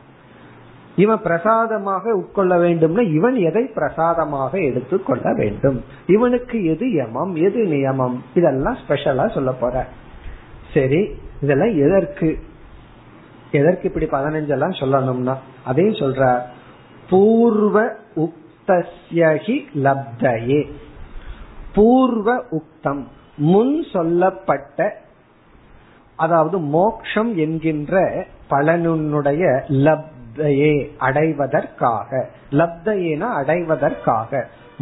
இவன் பிரசாதமாக உட்கொள்ள வேண்டும்னா இவன் எதை பிரசாதமாக எடுத்துக்கொள்ள வேண்டும், இவனுக்கு எது யமம் எது நியமம், இதெல்லாம் ஸ்பெஷலா சொல்ல போற. சரி, இதெல்லாம் எதற்கு எதற்கு இப்படி பதினஞ்செல்லாம் சொல்லணும்னா அதையும் சொல்ற. பூர்வ உக்தஸ்யஹி லப்தயே, பூர்வ உக்தம் முன் சொல்லப்பட்ட, அதாவது மோக்ஷம் என்கின்ற பலனுடைய லப்தயே அடைவதற்காக, லப்தயேனா அடைவதற்காக,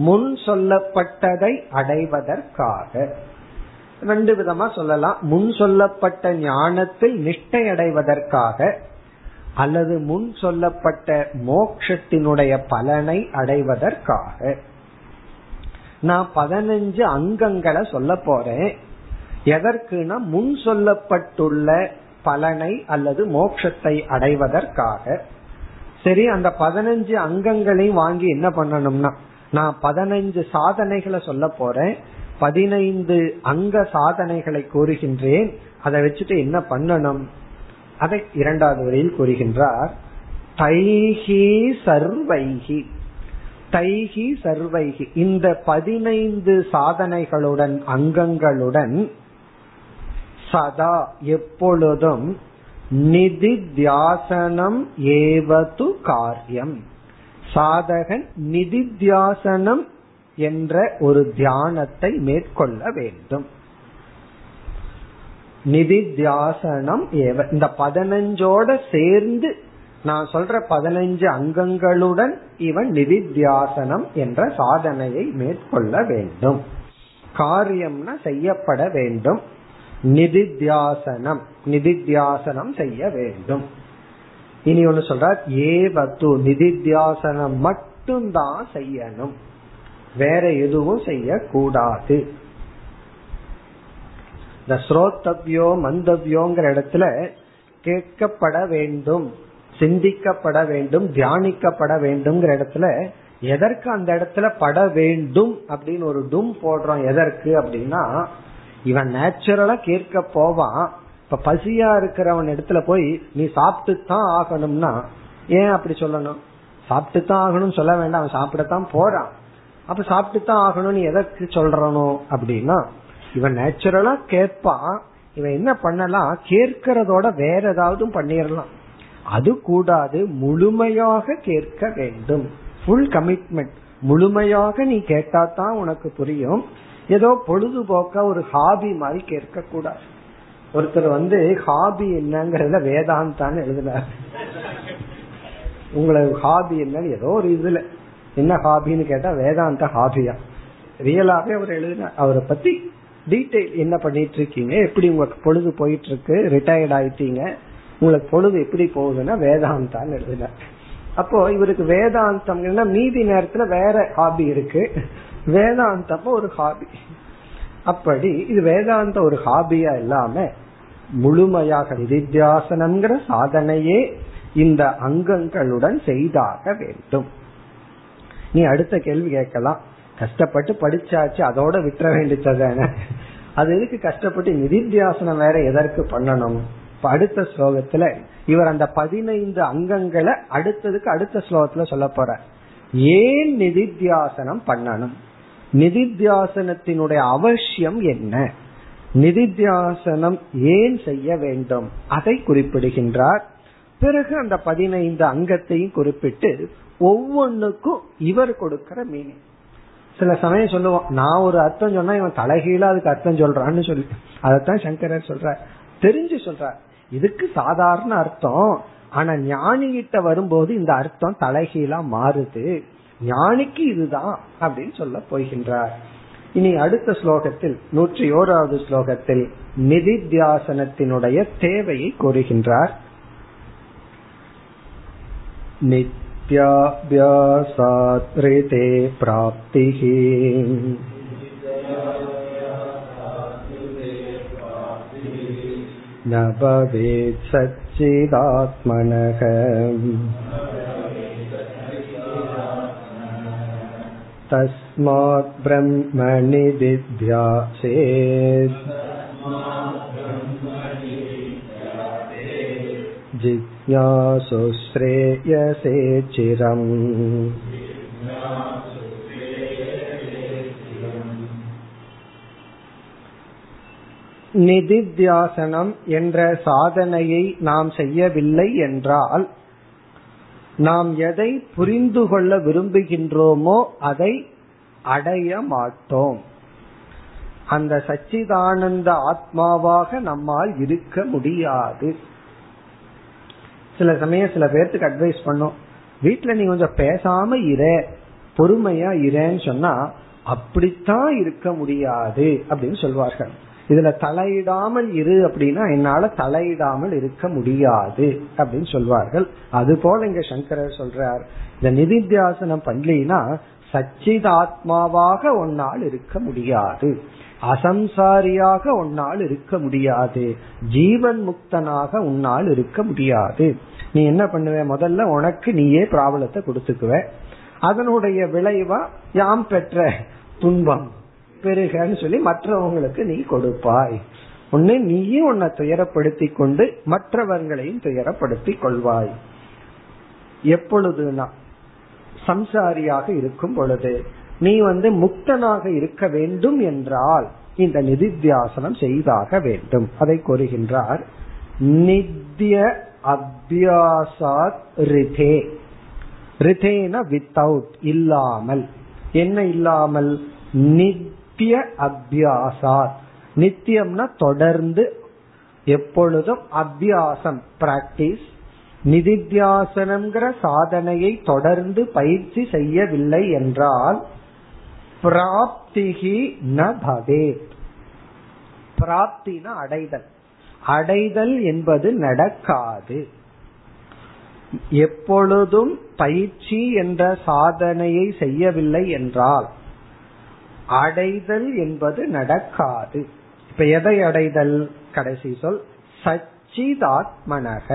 முன் சொல்லப்பட்டதை அடைவதற்காக. ரெண்டு விதமா சொல்லலாம், முன் சொல்லப்பட்ட ஞானத்தில் நிஷ்டை அடைவதற்காக அல்லது முன் சொல்லப்பட்ட மோட்சத்தினுடைய பலனை அடைவதற்காக. நான் பதினஞ்சு அங்கங்களை சொல்ல போறேன், எதற்குனா முன் சொல்லப்பட்டுள்ள பலனை அல்லது மோட்சத்தை அடைவதற்காக. சரி, அந்த பதினஞ்சு அங்கங்களையும் வாங்கி என்ன பண்ணணும்னா நான் பதினஞ்சு சாதனைகளை சொல்ல போறேன், பதினைந்து அங்க சாதனைகளை கூறுகின்றேன், அதை வச்சுட்டு என்ன பண்ணணும், அதை இரண்டாவது வரையில் கூறுகின்றார். தைஹி சர்வைஹி, தைஹி சர்வைஹி இந்த பதினைந்து சாதனைகளுடன் அங்கங்களுடன் சதா எப்பொழுதும் நிதித்யாசனம் ஏவது காரியம், சாதகன் நிதித்யாசனம் என்ற ஒரு தியானத்தை மேற்கொள்ள வேண்டும். நிதித்தியாசனம் ஏவ இந்த பதினஞ்சோட சேர்ந்து நான் சொல்ற பதினஞ்சு அங்கங்களுடன் இவன் நிதித்தியாசனம் என்ற சாதனையை மேற்கொள்ள வேண்டும். காரியம்னா செய்யப்பட வேண்டும், நிதித்தியாசனம் நிதித்தியாசனம் செய்ய வேண்டும். இனி ஒன்னு சொல்ற, ஏவது நிதித்தியாசனம் மட்டும்தான் செய்யணும், வேற எதுவும் செய்ய கூடாது. இந்த ஸ்ரோதவ்யோ மந்தவ்யோங்கிற இடத்துல கேட்கப்பட வேண்டும், சிந்திக்கப்பட வேண்டும், தியானிக்கப்பட வேண்டும்ங்கிற இடத்துல எதற்கு அந்த இடத்துல பட வேண்டும் அப்படின்னு ஒரு டும் போடுறோம். எதற்கு அப்படின்னா இவன் நேச்சுரலா கேட்க போவான். இப்ப பசியா இருக்கிறவன் இடத்துல போய் நீ சாப்பிட்டு தான் ஆகணும்னா ஏன் அப்படி சொல்லணும்? சாப்பிட்டுத்தான் ஆகணும்னு சொல்ல வேண்டாம், அவன் சாப்பிடத்தான் போறான். அப்ப சாப்பிட்டுத்தான் ஆகணும்னு எதற்கு சொல்றனோ அப்படின்னா, இவன் நேச்சுரலா கேட்பான், இவன் என்ன பண்ணலாம், கேட்கறதோட வேற ஏதாவது பண்ணிடலாம். அது கூடாது, முழுமையாக கேட்க வேண்டும், ஃபுல் கமிட்மெண்ட். முழுமையாக நீ கேட்டாதான் உனக்கு புரியும். ஏதோ பொழுதுபோக்க ஒரு ஹாபி மாதிரி கேட்க கூடாது. ஒருத்தர் வந்து ஹாபி என்னங்கறத வேதாந்தான்னு எழுதினார். உங்களோட ஹாபி என்னன்னு ஏதோ ஒரு இதுல என்ன ஹாபின்னு கேட்டா வேதாந்த ஹாபியா ரியலாவே அவர் எழுதினார். அவரை பத்தி டீடைல், என்ன பண்ணிட்டு இருக்கீங்க, எப்படி உங்களுக்கு பொழுது போயிட்டு இருக்கு, ரிட்டையர்ட் ஆயிட்டீங்க, உங்களுக்கு பொழுது எப்படி போகுதுன்னா வேதாந்தான்னு எழுதினார். அப்போ இவருக்கு வேதாந்தம், மீதி நேரத்துல வேற ஹாபி இருக்கு, வேதாந்தம் ஒரு ஹாபி. அப்படி இது வேதாந்த ஒரு ஹாபியா இல்லாம முழுமையாக நிதித்தியாசனம்ங்கிற சாதனையே இந்த அங்கங்களுடன் செய்தாக வேண்டும். நீ அடுத்த கேள்வி கேட்கலாம், கஷ்டப்பட்டு படிச்சாச்சு அதோட விட்டுற வேண்டியதான, அது எதுக்கு கஷ்டப்பட்டு நிதித்தியாசனம் வேற எதற்கு பண்ணணும்? அடுத்த ஸ்லோகத்துல இவர் அந்த பதினைந்து அங்கங்களை அடுத்ததுக்கு அடுத்த ஸ்லோகத்துல சொல்ல போற. ஏன் நிதித்தியாசனம் பண்ணணும், நிதித்தியாசனத்தினுடைய அவசியம் என்ன, நிதித்தியாசனம் ஏன் செய்ய வேண்டும், அதை குறிப்பிடுகின்றார். பிறகு அந்த பதினைந்து அங்கத்தையும் குறிப்பிட்டு ஒவ்வொன்னுக்கும் இவர் கொடுக்கிற மீனிங். சில சமயம் சொல்லுவோம், நான் ஒரு அர்த்தம் சொன்னா இவன் தலைகீழா அதுக்கு அர்த்தம் சொல்றான்னு சொல்லி, அதத்தான் சங்கரர் சொல்ற, தெரிஞ்சு சொல்ற. இதுக்கு சாதாரண அர்த்தம், ஆனா ஞானிகிட்ட வரும்போது இந்த அர்த்தம் தலைகீழா மாறுது, ஞானிக்கு இதுதான் அப்படின்னு சொல்ல போகின்றார். இனி அடுத்த ஸ்லோகத்தில் நூற்றி ஓராவது ஸ்லோகத்தில் நிதித்தியாசனத்தினுடைய தேவையை கூறுகின்றார். நித்யாபியாசாத் ரிதே ப்ராப்திஹி ந பவேத் சச்சிதாத்மனஹ. தஸ்மாத் ப்ரஹ்ம நிதித்யாசேத் ஜிஜ்ஞாசு ஸ்ரேயசே சிரம். நிதித்தியாசனம் என்ற சாதனையை நாம் செய்யவில்லை என்றால் நாம் எதை புரிந்து கொள்ள விரும்புகின்றோமோ அதை அடைய மாட்டோம். அந்த சச்சிதானந்த ஆத்மாவாக நம்மால் இருக்க முடியாது. சில சமயம் சில பேர்த்துக்கு அட்வைஸ் பண்ணோம், வீட்டுல நீ கொஞ்சம் பேசாம இரு, பொறுமையா இருன்னு சொன்னா அப்படித்தான் இருக்க முடியாது அப்படின்னு சொல்வார்கள். இதுல தலையிடாமல் இரு அப்படின்னா என்னால தலையிடாமல் இருக்க முடியாது அப்படின்னு சொல்வார்கள். அது போல இங்க சங்கரர் சொல்றார், இந்த நிதித்தியாசனம் பண்ணலினா சச்சிதாத்மாவாக ஒன்னால் இருக்க முடியாது, அசம்சாரியாக உன்னால் இருக்க முடியாது, ஜீவன் முக்தனாக உன்னால் இருக்க முடியாது. நீ என்ன பண்ணுவே, முதல்ல உனக்கு நீயே பிராபலத்தை கொடுத்துக்குவ, அதனுடைய விளைவா யாம் பெற்ற துன்பம் பெருகன்னு சொல்லி மற்றவங்களுக்கு நீ கொடுப்பாய். உன்னை நீயே உன்னை துயரப்படுத்தி கொண்டு மற்றவர்களையும் துயரப்படுத்தி கொள்வாய். எப்பொழுதுனா சம்சாரியாக இருக்கும் பொழுது. நீ வந்து முக்தனாக இருக்க வேண்டும் என்றால் இந்த நிதித்தியாசனம் செய்தாக வேண்டும். அதை கூறுகின்றார், நித்ய அபியாசாத் ரிதே. ரிதேனா வித்தவுட், இல்லாமல். என்ன இல்லாமல்? நித்திய அபியாசாத். நித்தியம்னா தொடர்ந்து, எப்பொழுதும், அபியாசம் பிராக்டிஸ். நிதித்தியாசனம்ங்கிற சாதனையை தொடர்ந்து பயிற்சி செய்யவில்லை என்றால் பிராப்திஹி ந பவேத். பிராப்தினா அடைதல், அடைதல் என்பது நடக்காது. எப்பொழுதும் பயிற்சி என்ற சாதனையை செய்யவில்லை என்றால் அடைதல் என்பது நடக்காது. இப்ப எதை அடைதல்? கடைசி சொல் சச்சிதாத்மனக.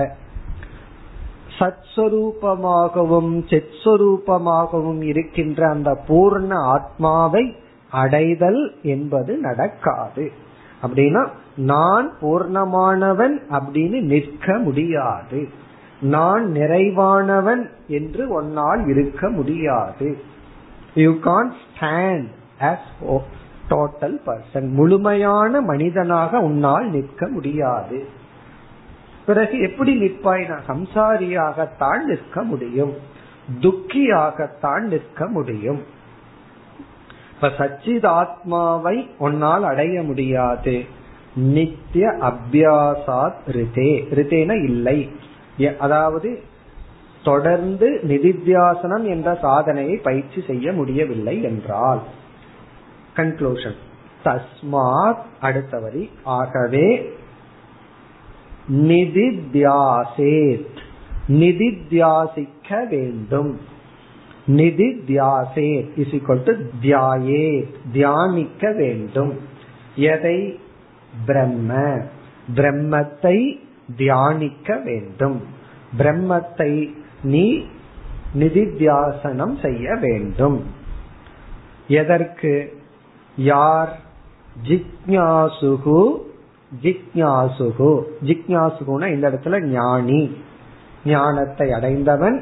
சத்ஸ்வரூபமாகவும் சித்ஸ்வரூபமாகவும் இருக்கின்ற அந்த பூர்ண ஆத்மாவை அடைதல் என்பது நடக்காது. அப்படின்னா நான் பூர்ணமானவன் அப்படின்னு நிற்க முடியாது. நான் நிறைவானவன் என்று ஒன்னால் இருக்க முடியாது. You can't stand as total person. முழுமையான மனிதனாக உன்னால் நிற்க முடியாது. பிறகு எப்படி நிற்பாய்? நான் சம்சாரியாகத்தான் நிற்க முடியும், துக்கியாகத்தான் நிற்க முடியும். இப்ப சச்சிதாத்மாவை உன்னால் அடைய முடியாது. நித்திய அபியாசாத் ரிதே, ரிதேன இல்லை, அதாவது தொடர்ந்து நிதித்தியாசனம் என்ற சாதனையை பயிற்சி செய்ய முடியவில்லை என்றால். கன்க்ளூஷன், தஸ்மாத் அடுத்த வரி, ஆகவே நிதித்யாசேத் நிதித்யாசிக்க வேண்டும். நிதித்யாசேத் இஸ் ஈக்வல் டு தியாயேத், தியானிக்க வேண்டும். எதை? பிரம்ம, பிரம்மத்தை தியானிக்க வேண்டும். பிரம்மத்தை நீ நிதித்தியாசனம் செய்ய வேண்டும். எதற்கு? யார்? ஜிக்ஞாசுகு, ஜிக்ஞாசுகு ஜிக்ஞாசுகுனா இந்த இடத்துல ஞானி, ஞானத்தை அடைந்தவன்,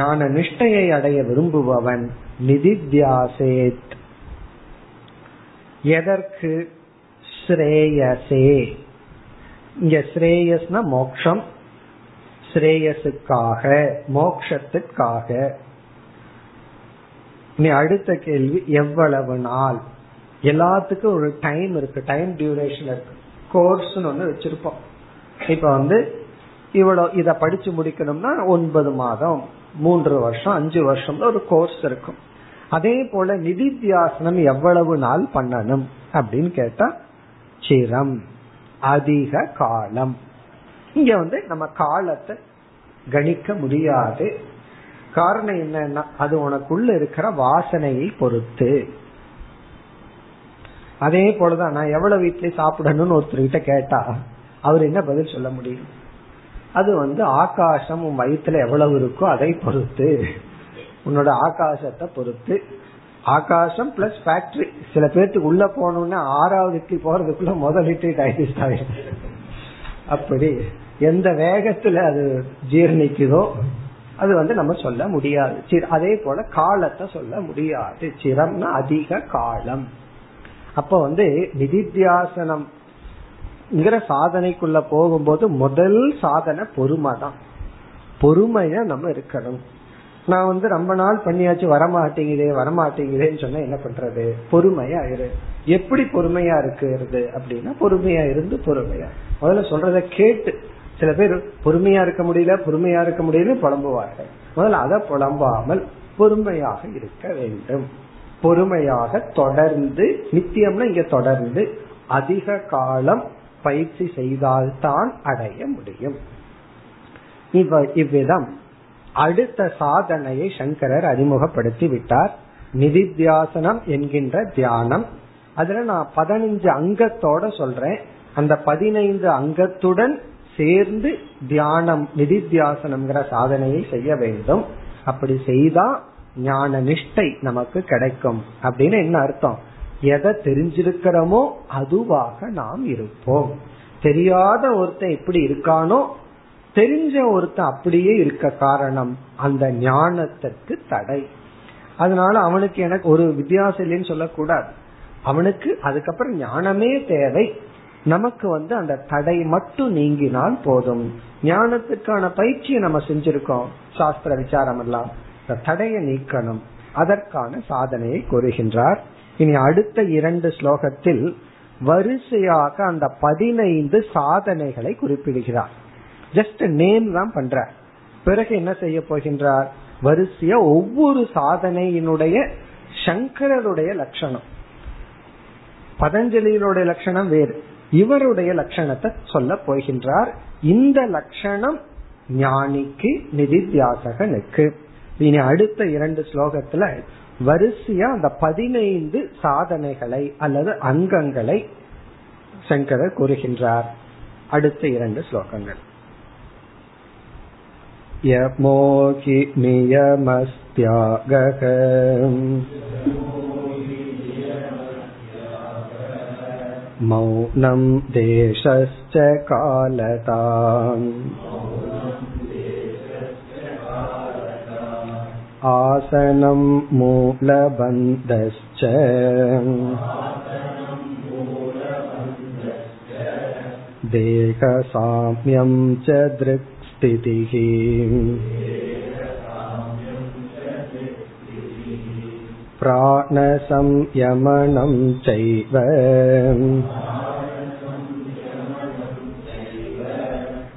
ஞான நிஷ்டையை அடைய விரும்புபவன். நிதித்யாசேத் எதற்கு? ஸ்ரேயசே, இங்க ஸ்ரேயஸ்னா மோக்ஷம், ஸ்ரேயசுக்காக, மோக்ஷத்திற்காக. நீ அடுத்த கேள்வி எவ்வளவு நாள்? எல்லாத்துக்கும் ஒரு டைம் இருக்கு, டைம் டியூரேஷன் இருக்கு, கோர்ஸ் ஒன்னு வச்சிருப்போம். இப்ப வந்து இவ்வளவு இத படிச்சு முடிக்கணும்னா ஒன்பது மாதம், மூன்று வருஷம், அஞ்சு வருஷம் ஒரு கோர்ஸ் இருக்கும். அதே போல நிதித்தியாசனம் எவ்வளவு நாள் பண்ணணும் அப்படின்னு கேட்டா சிரம், அதிக காலம். இங்க வந்து நம்ம காலத்தை கணிக்க முடியாது. காரணம் என்னன்னா அது உனக்குள்ள இருக்கிற வாசனையை பொறுத்து. அதே போலதான் நான் எவ்வளவு வீட்லயே சாப்பிடணும்னு ஒருத்தர்கிட்ட கேட்டா அவர் என்ன பதில் சொல்ல முடியும்? அது வந்து ஆகாசம் உன் வயிற்றுல எவ்வளவு இருக்கோ அதை பொறுத்து, உன்னோட ஆகாசத்தை பொறுத்து. ஆகாசம் பிளஸ் ஃபேக்டரி. சில பேர்த்துக்கு உள்ள போனோம்னா ஆறாவது இட்லி போறதுக்குள்ள முதல் இட்லி டைஜஸ்ட் ஆயிடுச்சு. அப்படி எந்த வேகத்துல அது ஜீர்ணிக்குதோ அது வந்து நம்ம சொல்ல முடியாது. அதே போல காலத்தை சொல்ல முடியாது. சிரம்னா அதிக காலம். அப்ப வந்து நிதித்தியாசனம் சாதனைக்குள்ள போகும்போது முதல் சாதனை பொறுமை தான். பொறுமையா நம்ம இருக்கணும். நான் வந்து ரொம்ப நாள் பண்ணியாச்சு வரமாட்டேங்குதே வரமாட்டேங்குதேன்னு சொன்னா என்ன பண்றது? பொறுமையா இரு. எப்படி பொறுமையா இருக்கிறது அப்படின்னா பொறுமையா இருந்து பொறுமையா முதல்ல சொல்றத கேட்டு. சில பேர் பொறுமையா இருக்க முடியல பொறுமையா இருக்க முடியல புலம்புவார்கள். முதல்ல அதை புலம்பாமல் பொறுமையாக இருக்க வேண்டும். பொறுமையாக தொடர்ந்து, நித்தியம்னா இங்க தொடர்ந்து அதிக காலம் பயிற்சி செய்தால் தான் அடைய முடியும். இவ் இவ்விதம் அடுத்த சாதனையை சங்கரர் அறிமுகப்படுத்தி விட்டார். நிதித்தியாசனம் என்கின்ற தியானம். அதுல நான் பதினைஞ்சு அங்கத்தோட சொல்றேன். அந்த பதினைந்து அங்கத்துடன் சேர்ந்து தியானம், நிதித்தியாசனம்ங்கிற சாதனையை செய்ய வேண்டும். அப்படி செய்தா ஞான நிஷ்டை நமக்கு கிடைக்கும். அப்படின்னு என்ன அர்த்தம்? எதை தெரிஞ்சிருக்கிறோமோ அதுவாக நாம் இருப்போம். தெரியாத ஒருத்தன் எப்படி இருக்கானோ தெரிஞ்ச ஒருத்தன் அப்படியே இருக்க காரணம் அந்த ஞானத்திற்கு தடை. அதனால அவனுக்கு எனக்கு ஒரு வித்தியாசம் இல்லைன்னு சொல்லக்கூடாது. அவனுக்கு அதுக்கப்புறம் ஞானமே தேவை. நமக்கு வந்து அந்த தடை மட்டும் நீங்கினால் போதும். ஞானத்துக்கான பயிற்சியை நம்ம செஞ்சிருக்கோம், சாஸ்திர விசாரம் எல்லாம். தடையை நீக்கணும், அதற்கான சாதனையை கூறுகின்றார். இனி அடுத்த இரண்டு ஸ்லோகத்தில் வரிசையாக அந்த பதினைந்து சாதனைகளை குறிப்பிடுகிறார். ஜஸ்ட் நேம் தான் பண்ற. பிறகு என்ன செய்ய போகின்றார்? வரிசையா ஒவ்வொரு சாதனையினுடைய சங்கரருடைய லட்சணம், பதஞ்சலியினுடைய லட்சணம் வேறு, இவருடைய லட்சணத்தை சொல்ல போகின்றார். இந்த லட்சணம் ஞானிக்கு, நிதித்தியாசகனுக்கு. இனி அடுத்த இரண்டு ஸ்லோகத்துல வரிசையா அந்த பதினைந்து சாதனைகளை அல்லது அங்கங்களை சங்கரர் கூறுகின்றார். அடுத்த இரண்டு ஸ்லோகங்கள். யமோகி நியமஸ்த்யாகம் மௌனம் தேசஸ்ச காலதாம் ஆசனம் மூலபந்தஸ்ச தேக சாம்யம் ச திருக் ஸ்திதிஹி. பிராணசம்யமனம் சைவ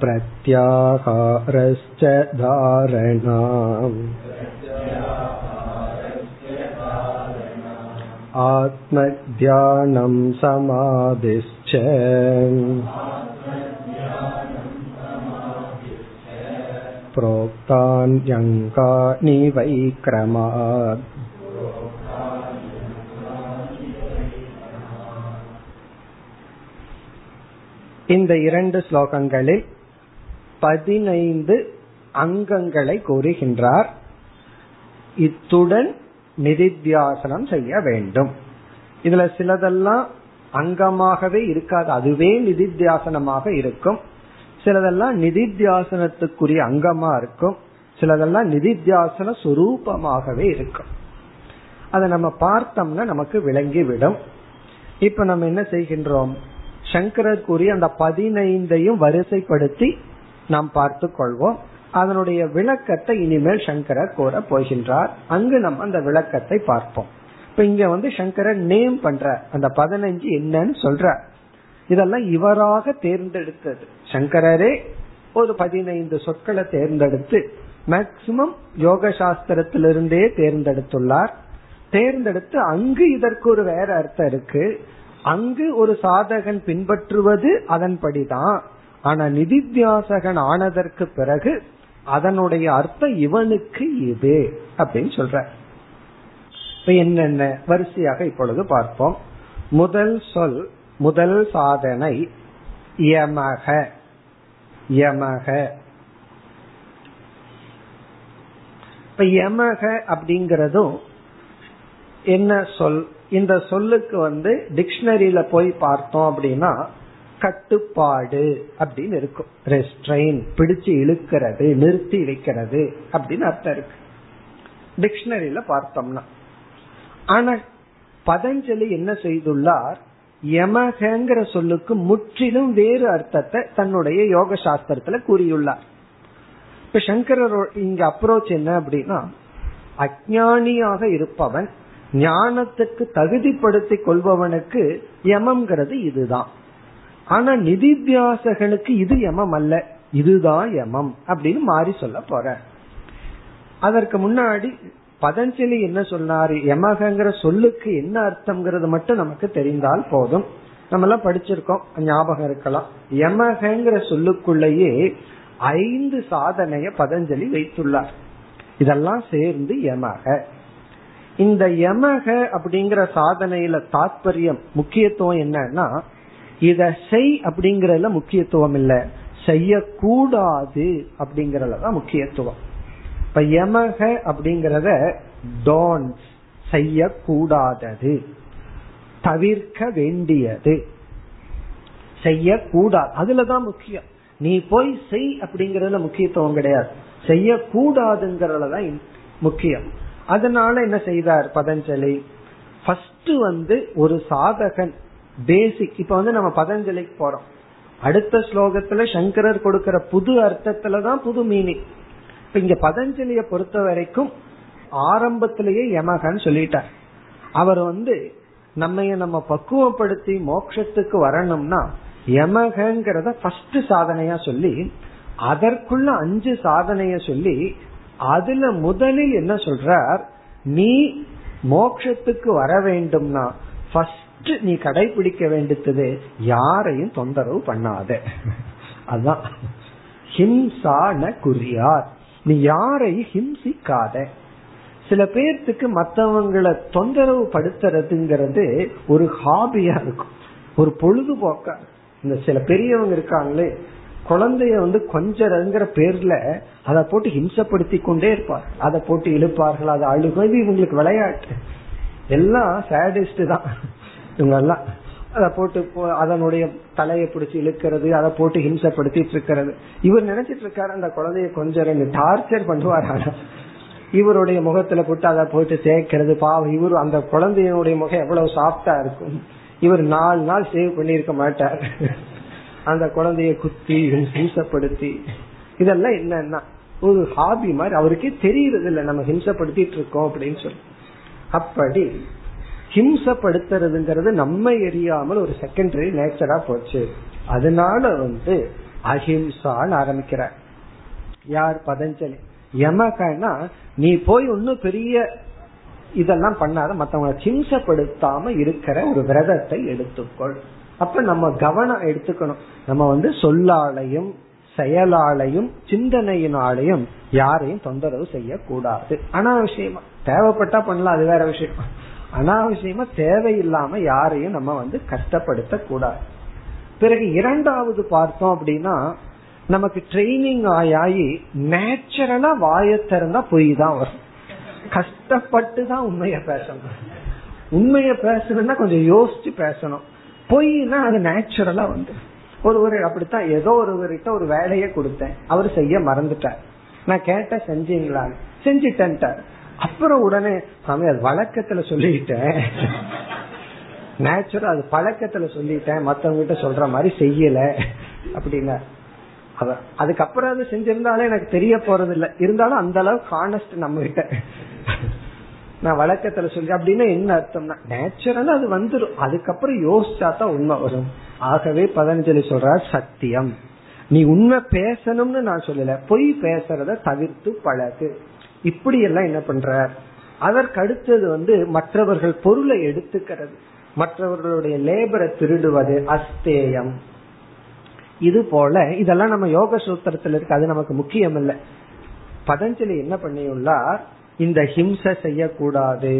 பிரத்யாகாரஸ்ச தாரணாம் ஆத்மத்யானம் சமாதிஸ்ச. ப்ரோக்தான்யங்கானி வைக்ரமாத். இந்த இரண்டு ஸ்லோகங்களில் பதினைந்து அங்கங்களை கூறுகின்றார். இத்துடன் நிதித்தியாசனம் செய்ய வேண்டும். இதுல சிலதெல்லாம் அங்கமாகவே இருக்காது, அதுவே நிதித்தியாசனமாக இருக்கும். சிலதெல்லாம் நிதித்தியாசனத்துக்குரிய அங்கமா இருக்கும், சிலதெல்லாம் நிதித்தியாசன சுரூபமாகவே இருக்கும். அதை நம்ம பார்த்தோம்னா நமக்கு விளங்கிவிடும். இப்ப நம்ம என்ன செய்கின்றோம், சங்கரர் கூறி அந்த பதினைந்தையும் வரிசைப்படுத்தி நாம் பார்த்து கொள்வோம். அதனுடைய விளக்கத்தை இனிமேல் சங்கரர் கூற போகின்றார். அங்கு நம்ம அந்த விளக்கத்தை பார்ப்போம். இப்ப இங்க வந்து சங்கரர் நேம் பண்ற அந்த பதினைஞ்சு என்னன்னு சொல்ற. இதெல்லாம் இவராக தேர்ந்தெடுத்தது, சங்கரரே ஒரு பதினைந்து சொற்களை தேர்ந்தெடுத்து மேக்சிமம் யோக சாஸ்திரத்திலிருந்தே தேர்ந்தெடுத்துள்ளார். தேர்ந்தெடுத்து அங்கு இதற்கு ஒரு வேற அர்த்தம் இருக்கு, அங்கு ஒரு சாதகன் பின்பற்றுவது அதன்படிதான். ஆனா நிதித்தியாசகன் ஆனதற்கு பிறகு அதனுடைய அர்த்தம் இவனுக்கு இது அப்படின்னு சொல்ற. இப்ப என்னென்ன வரிசையாக இப்பொழுது பார்ப்போம். முதல் சொல், முதல் சாதனை யமக. யமக இப்ப யமக அப்படிங்கறதும் என்ன சொல்? இந்த சொல்லுக்கு வந்து டிக்ஷனரியில போய் பார்த்தோம் அப்படின்னா கட்டுப்பாடு அப்படின்னு இருக்கும். ரெஸ்ட்ரெயின், பிடிச்சு இழுக்கிறது, நிறுத்தி வைக்கிறது அப்படின்னு அர்த்தம் இருக்கு டிக்ஷனரியில பார்த்தோம்னா. ஆனா பதஞ்சலி என்ன செய்துள்ளார், யமகங்கிற சொல்லுக்கு முற்றிலும் வேறு அர்த்தத்தை தன்னுடைய யோக சாஸ்திரத்துல கூறியுள்ளார். இப்ப சங்கரர் இங்க அப்ரோச் என்ன அப்படின்னா, அஞ்ஞானியாக இருப்பவன் ஞானத்துக்கு தகுதிப்படுத்தி கொள்பவனுக்கு யமம்ங்கிறது இதுதான். ஆனா நிதித்தியாசகனுக்கு இது யமம் அல்ல, இதுதான் யமம் அப்படின்னு மாறி சொல்ல போற. அதற்கு முன்னாடி பதஞ்சலி என்ன சொன்னாரு, யமகங்கிற சொல்லுக்கு என்ன அர்த்தம்ங்கிறது மட்டும் நமக்கு தெரிந்தால் போதும். நம்ம எல்லாம் படிச்சிருக்கோம், ஞாபகம் இருக்கலாம். யமகங்கிற சொல்லுக்குள்ளேயே ஐந்து சாதனைய பதஞ்சலி வைத்துள்ளார். இதெல்லாம் சேர்ந்து யமக. இந்த யமக அப்படிங்கிற சாதனையில தாத்பர்யம், முக்கியத்துவம் என்னன்னா, இத செய் அப்படிங்கறதுல முக்கியத்துவம் இல்ல, செய்யக்கூடாது அப்படிங்கறதுலதான் முக்கியத்துவம். இப்ப யமக அப்படிங்கறத டோன்ட், செய்யக்கூடாதது, தவிர்க்க வேண்டியது, செய்யக்கூடாது, அதுலதான் முக்கியம். நீ போய் செய் அப்படிங்கறதுல முக்கியத்துவம் கிடையாது, செய்யக்கூடாதுங்கறதுலதான் முக்கியம். அதனால என்ன செய்தார் பதஞ்சலி, ஃபர்ஸ்ட் வந்து ஒரு சாதகன் பேசிக். இப்ப வந்து நம்ம பதஞ்சலிக்கு போறோம், அடுத்த ஸ்லோகத்துல சங்கரர் கொடுக்கிற புது அர்த்தத்துலதான் புது மீனிங். இப்ப இங்க பதஞ்சலிய பொறுத்த வரைக்கும் ஆரம்பத்திலேயே யமகன்னு சொல்லிட்டார். அவர் வந்து நம்மைய நம்ம பக்குவப்படுத்தி மோட்சத்துக்கு வரணும்னா யமகங்கிறத ஃபர்ஸ்ட் சாதனையா சொல்லி, அதற்குள்ள அஞ்சு சாதனைய சொல்லி, அதுல முதலில் என்ன சொல்றார், நீ மோட்சத்துக்கு வர வேண்டும்னா ஃபர்ஸ்ட் நீ கடைபிடிக்க வேண்டியது யாரையும் தொந்தரவு பண்ணாத. அதான் ஹிம்சா ந குறியார், நீ யாரையும் ஹிம்சிக்காத. சில பேர்த்துக்கு மற்றவங்களை தொந்தரவு படுத்துறதுங்கிறது ஒரு ஹாபியா இருக்கும், ஒரு பொழுதுபோக்கா. இந்த சில பெரியவங்க இருக்காங்களே, குழந்தைய வந்து கொஞ்சங்கிற பேர்ல அதை போட்டு ஹிம்சப்படுத்தி கொண்டே இருப்பார், அதை போட்டு இழுப்பார்கள், அதை அழுகி. இவங்களுக்கு விளையாட்டு, எல்லாம் சேடிஸ்ட் தான் இவங்க எல்லாம். அதை போட்டு அதனுடைய தலையை பிடிச்சி இழுக்கிறது, அதை போட்டு ஹிம்சப்படுத்திட்டு இருக்கிறது. இவர் நினைச்சிட்டு இருக்காரு அந்த குழந்தைய கொஞ்சம் டார்ச்சர் பண்ணுவார். இவருடைய முகத்துல போட்டு அதை போயிட்டு சேர்க்கிறது. பாவம், இவரு அந்த குழந்தையினுடைய முகம் எவ்வளவு சாஃப்டா இருக்கும், இவர் நாலு நாள் சேவ் பண்ணிருக்க மாட்டார். அந்த குழந்தைய குத்தி ஹிம்சப்படுத்தி இதெல்லாம் என்னன்னா ஒரு ஹாபி மாதிரி, அவருக்கே தெரியறது இல்லை நம்ம ஹிம்சப்படுத்திட்டு இருக்கோம் அப்படின்னு சொல்லி. அப்படி ஹிம்சப்படுத்துறதுங்கிறது நம்ம எரியாமல் ஒரு செகண்டரி நேச்சரா போச்சு. அதனால வந்து அஹிம்சான்னு ஆரம்பிக்கிறார். யார்? பதஞ்சலி. எமகனா நீ போய் ஒன்னும் பெரிய இதெல்லாம் பண்ணாத, மத்தவங்களை ஹிம்சப்படுத்தாம இருக்கிற ஒரு விரதத்தை எடுத்துக்கொள். அப்ப நம்ம கவனம் எடுத்துக்கணும், நம்ம வந்து சொல்லாலையும் செயலாலையும் சிந்தனையினாலையும் யாரையும் தொந்தரவு செய்ய கூடாது. அனாவசியமா தேவைப்பட்டா பண்ணலாம், அது வேற விஷயம். அனாவசியமா தேவையில்லாம யாரையும் நம்ம வந்து கஷ்டப்படுத்த கூடாது. பிறகு இரண்டாவது பார்த்தோம் அப்படின்னா, நமக்கு ட்ரைனிங் ஆயாயி நேச்சுரலா வாய திறந்தா போய் தான் வரும், கஷ்டப்பட்டு தான் உண்மைய பேசணும். உண்மைய பேசணும்னா கொஞ்சம் யோசிச்சு பேசணும், பொய்னா அது நேச்சுரலா வந்து. ஒருவர் அப்படித்தான், ஏதோ ஒருவர்கிட்ட ஒரு வேலையை கொடுத்தேன், அவர் செய்ய மறந்துட்டார். நான் கேட்ட செஞ்சீங்களா, செஞ்சுட்டேன். அப்புறம் உடனே சாமி அது வழக்கத்துல சொல்லிட்டேன், நேச்சுரல் அது பழக்கத்துல சொல்லிட்டேன், மத்தவங்கிட்ட சொல்ற மாதிரி செய்யல அப்படின்னா. அதுக்கப்புறம் அது செஞ்சிருந்தாலும் எனக்கு தெரிய போறது இல்லை, இருந்தாலும் அந்த அளவுக்கு ஹானஸ்ட் நம்ம கிட்ட. நான் வழக்கத்துல சொல்லி அப்படின்னா என்ன அர்த்தம்னா நேச்சுரலா அது வந்துடும், அதுக்கப்புறம் யோசிச்சா தான் உண்மை வரும். ஆகவே பதஞ்சலி சொல்ற சத்தியம், நீ உண்மை பேசணும்னு நான் சொல்லல, பொய் பேசுறத தவிர்த்து பழகு. இப்படி எல்லாம் என்ன பண்ற? அதற்கு அடுத்தது வந்து மற்றவர்கள் பொருளை எடுத்துக்கிறது, மற்றவர்களுடைய லேபரை திருடுவது அஸ்தேயம். இது போல இதெல்லாம் நம்ம யோக சூத்திரத்துல இருக்கு, அது நமக்கு முக்கியம் இல்ல. பதஞ்சலி என்ன பண்ணியுள்ளார், இந்த ஹிம்சை செய்யக்கூடாது,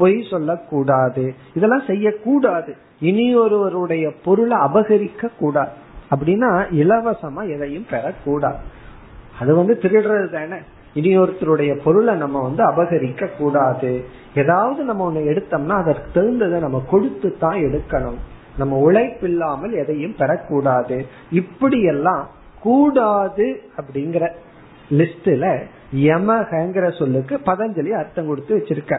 பொய் சொல்லக்கூடாது, இதெல்லாம் செய்யக்கூடாது, இனி ஒருவருடைய பொருளை அபகரிக்க கூடாது. அப்படின்னா இலவசமா எதையும் பெறக்கூடாது, அது வந்து திருடுறது தானே. இனி ஒருத்தருடைய பொருளை நம்ம வந்து அபகரிக்க கூடாது. ஏதாவது நம்ம ஒண்ணு எடுத்தோம்னா அதற்கு தகுந்ததை நம்ம கொடுத்து தான் எடுக்கணும், நம்ம உழைப்பில்லாமல் எதையும் பெறக்கூடாது. இப்படியெல்லாம் கூடாது அப்படிங்கிற லிஸ்ட்ல யமகங்கிற சொல்லுக்கு பதஞ்சலி அர்த்தம் கொடுத்து வச்சிருக்க.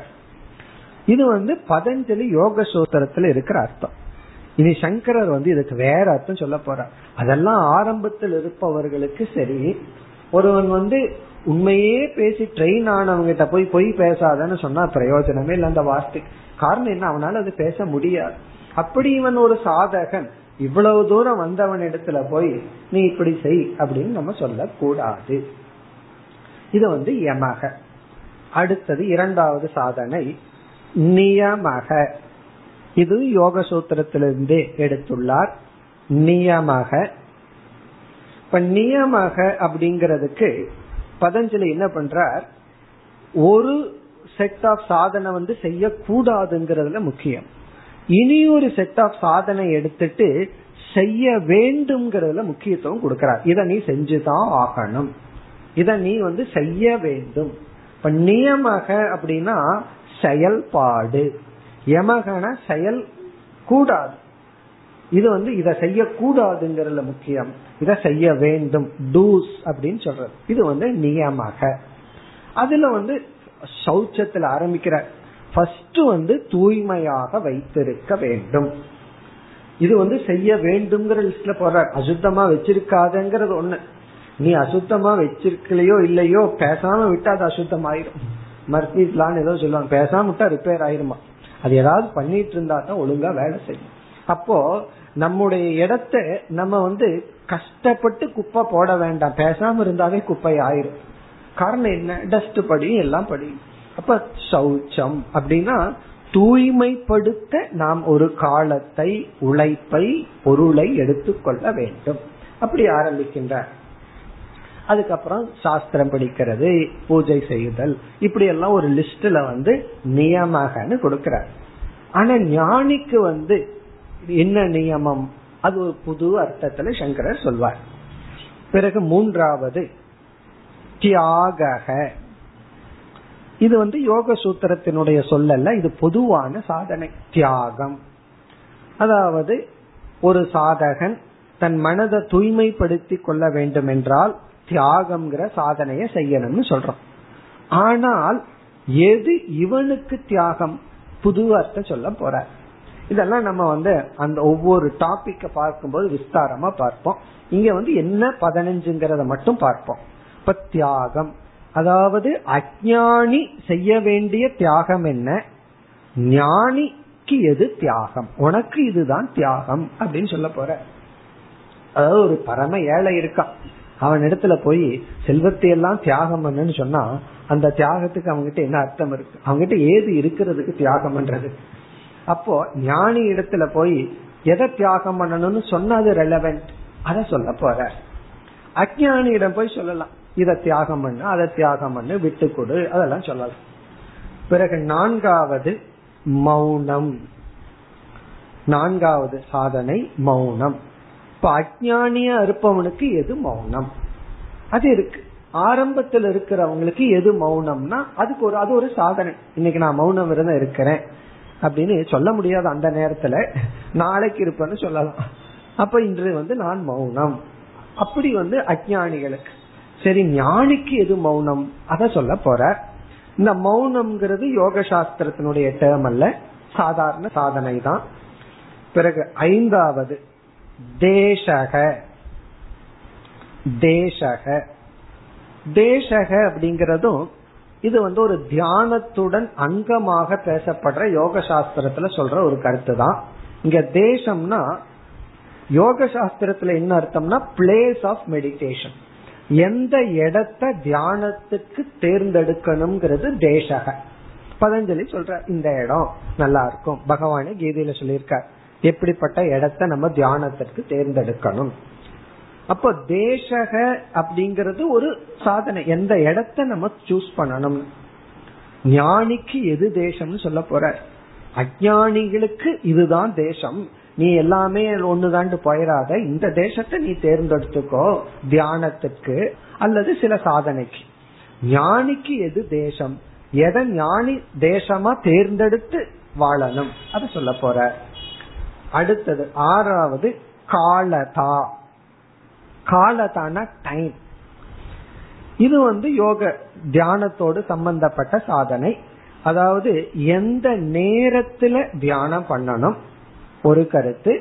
இது வந்து பதஞ்சலி யோக சூத்திரத்துல இருக்கிற அர்த்தம். இனி சங்கரர் வந்து இதுக்கு வேற அர்த்தம் சொல்ல போறார். அதெல்லாம் ஆரம்பத்தில் இருப்பவர்களுக்கு சரி. ஒருவன் வந்து உண்மையே பேசி ட்ரெயின் ஆனவங்கிட்ட போய் பொய் பேசாதன்னு சொன்னா பிரயோஜனமே இல்லை அந்த வார்த்தைக்கு. காரணம் என்ன, அவனால அது பேச முடியாது. அப்படி இவன் ஒரு சாதகன், இவ்வளவு தூரம் வந்தவன் இடத்துல போய் நீ இப்படி செய் அப்படின்னு நம்ம சொல்ல கூடாது. இது வந்து யமக. அடுத்தது இரண்டாவது சாதனை நியமக. இது யோக சூத்திரத்திலிருந்தே எடுத்துள்ளார் நியமக. இப்ப நியமக அப்படிங்கிறதுக்கு பதஞ்சலி என்ன பண்றார், ஒரு செட் ஆஃப் சாதனை வந்து செய்யக்கூடாதுங்கிறதுல முக்கியம், இனி ஒரு செட் ஆஃப் சாதனை எடுத்துட்டு செய்ய வேண்டும்ங்கிறதுல முக்கியத்துவம் கொடுக்கிறார். இத நீ செஞ்சுதான் ஆகணும், இத நீ வந்து செய்ய வேண்டும். இப்ப நியமக அப்படின்னா செயல்பாடு, யமகன செயல் கூடாது. இது வந்து இத செய்யக்கூடாதுங்கிறதுல முக்கியம், இத செய்ய வேண்டும், டூஸ் அப்படின்னு சொல்றது. இது வந்து நியமக. அதுல வந்து சௌச்சத்துல ஆரம்பிக்கிற ஃபர்ஸ்ட் வந்து தூய்மையாக வைத்திருக்க வேண்டும். இது வந்து செய்ய வேண்டும்ங்கிற லிஸ்ட்ல போற. அசுத்தமா வச்சிருக்காதங்கிறது ஒண்ணு, நீ அசுத்தமா வச்சிருக்கலையோ இல்லையோ பேசாம விட்டா அது அசுத்தம் ஆயிரும். மர்த்திஸ்லான்னு ஏதோ சொல்லுவாங்க, பேசாம விட்டா ரிப்பேர் ஆயிருமா, அது ஏதாவது பண்ணிட்டு இருந்தா தான் ஒழுங்கா வேலை செய்யும். அப்போ நம்முடைய இடத்த நம்ம வந்து கஷ்டப்பட்டு குப்பை போட வேண்டாம், பேசாம இருந்தாவே குப்பை ஆயிரும். காரணம் என்ன, டஸ்ட் படியும் எல்லாம் படியும். அப்ப சௌச்சம் அப்படின்னா தூய்மைப்படுத்த நாம் ஒரு காலத்தை, உழைப்பை, பொருளை எடுத்துக்கொள்ள வேண்டும். அப்படி ஆரம்பிக்கின்ற. அதுக்கப்புறம் சாஸ்திரம் படிக்கிறது, பூஜை செய்தல், இப்படி எல்லாம் ஒரு லிஸ்ட்ல வந்து நியமகன்னு கொடுக்கிறார். ஆனா ஞானிக்கு வந்து என்ன நியமம், அது ஒரு புது அர்த்தத்துல சங்கரர் சொல்வார். பிறகு மூன்றாவது தியாக. இது வந்து யோக சூத்திரத்தினுடைய சொல்லல்ல, இது பொதுவான சாதனை. தியாகம் அதாவது ஒரு சாதகன் தன் மனதை தூய்மைப்படுத்தி கொள்ள வேண்டும் என்றால் தியாகம்ங்கிற சாதனையை செய்யணும்னு சொல்றோம். ஆனால் எது இவனுக்கு தியாகம், புது அர்த்த சொல்ல போற. இதெல்லாம் நம்ம வந்து அந்த ஒவ்வொரு டாபிக்க பார்க்கும்போது விஸ்தாரமா பார்ப்போம். இங்க வந்து என்ன பதினஞ்சுங்கிறத மட்டும் பார்ப்போம். இப்ப தியாகம், அதாவது அஞ்ஞானி செய்ய வேண்டிய தியாகம் என்ன, ஞானிக்கு எது தியாகம், உனக்கு இதுதான் தியாகம் அப்படின்னு சொல்ல போற. அதாவது ஒரு பரம ஏழை இருக்கான், அவன் இடத்துல போய் செல்வத்தை எல்லாம் தியாகம் பண்ணுன்னு சொன்னா அந்த தியாகத்துக்கு அவங்ககிட்ட என்ன அர்த்தம் இருக்கு, அவங்ககிட்ட ஏது இருக்கிறதுக்கு தியாகம் பண்றது. அப்போ ஞானி இடத்துல போய் எதை தியாகம் பண்ணணும்னு சொன்னா அது ரெலவென்ட், அத சொல்ல போற. அஞ்ஞானியிடம் போய் சொல்லலாம் இத தியாகம் பண்ணு, அதை தியாகம் பண்ணு, விட்டு கொடு, அதெல்லாம் சொல்லலாம். பிறகு நான்காவது மௌனம், நான்காவது சாதனை மௌனம். இப்ப அஞ்ஞானியா இருப்பவனுக்கு எது மௌனம், அது இருக்கு. ஆரம்பத்தில் இருக்கிறவங்களுக்கு எது மௌனம்னா அதுக்கு ஒரு அது ஒரு சாதனை. இன்னைக்கு நான் மௌனம் விரதம் இருக்கிறேன் அப்படின்னு சொல்ல முடியாது, அந்த நேரத்துல நாளைக்கு இருப்பேன்னு சொல்லலாம். அப்ப இன்று வந்து நான் மௌனம். அப்படி வந்து அஞ்ஞானிகளுக்கு. சரி, ஞானிக்கு எது மௌனம், அத சொல்ல போற. இந்த மௌனம்ங்கிறது யோக சாஸ்திரத்தினுடைய டேர்ம் அல்ல, சாதாரண சாதனை தான். பிறகு ஐந்தாவது தேசக. தேசக தேசக அப்படிங்கறதும் இது வந்து ஒரு தியானத்துடன் அங்கமாக பேசப்படுற யோக சாஸ்திரத்துல சொல்ற ஒரு கருத்து தான். இங்க தேசம்னா யோக சாஸ்திரத்துல என்ன அர்த்தம்னா பிளேஸ் ஆஃப் மெடிடேஷன், எந்த இடத்தை தியானத்துக்கு தேர்ந்தெடுக்கணும்ங்கிறது தேசக. பதஞ்சலி சொல்ற இந்த இடம் நல்லா இருக்கும், பகவானே கீதையில சொல்லியிருக்கார் எப்படிப்பட்ட இடத்தை நம்ம தியானத்திற்கு தேர்ந்தெடுக்கணும். அப்போ தேசக அப்படிங்கறது ஒரு சாதனை, எந்த இடத்தை நம்ம சூஸ் பண்ணணும். ஞானிக்கு எது தேசம்னு சொல்ல போற. அஞ்ஞானிகளுக்கு இதுதான் தேசம், நீ எல்லாமே ஒண்ணுதாண்டு போயிடாத, இந்த தேசத்தை நீ தேர்ந்தெடுத்துக்கோ தியானத்துக்கு அல்லது சில சாதனைக்கு. ஞானிக்கு எது தேசம், எதை ஞானி தேசமா தேர்ந்தெடுத்து வாழணும் அத சொல்ல போற. அடுத்தது ஆறாவது காலதா. காலதான டைம், இது வந்து யோக தியானத்தோடு சம்பந்தப்பட்ட சாதனை. அதாவது எந்த நேரத்துல தியானம் பண்ணணும் ஒரு கருத்து,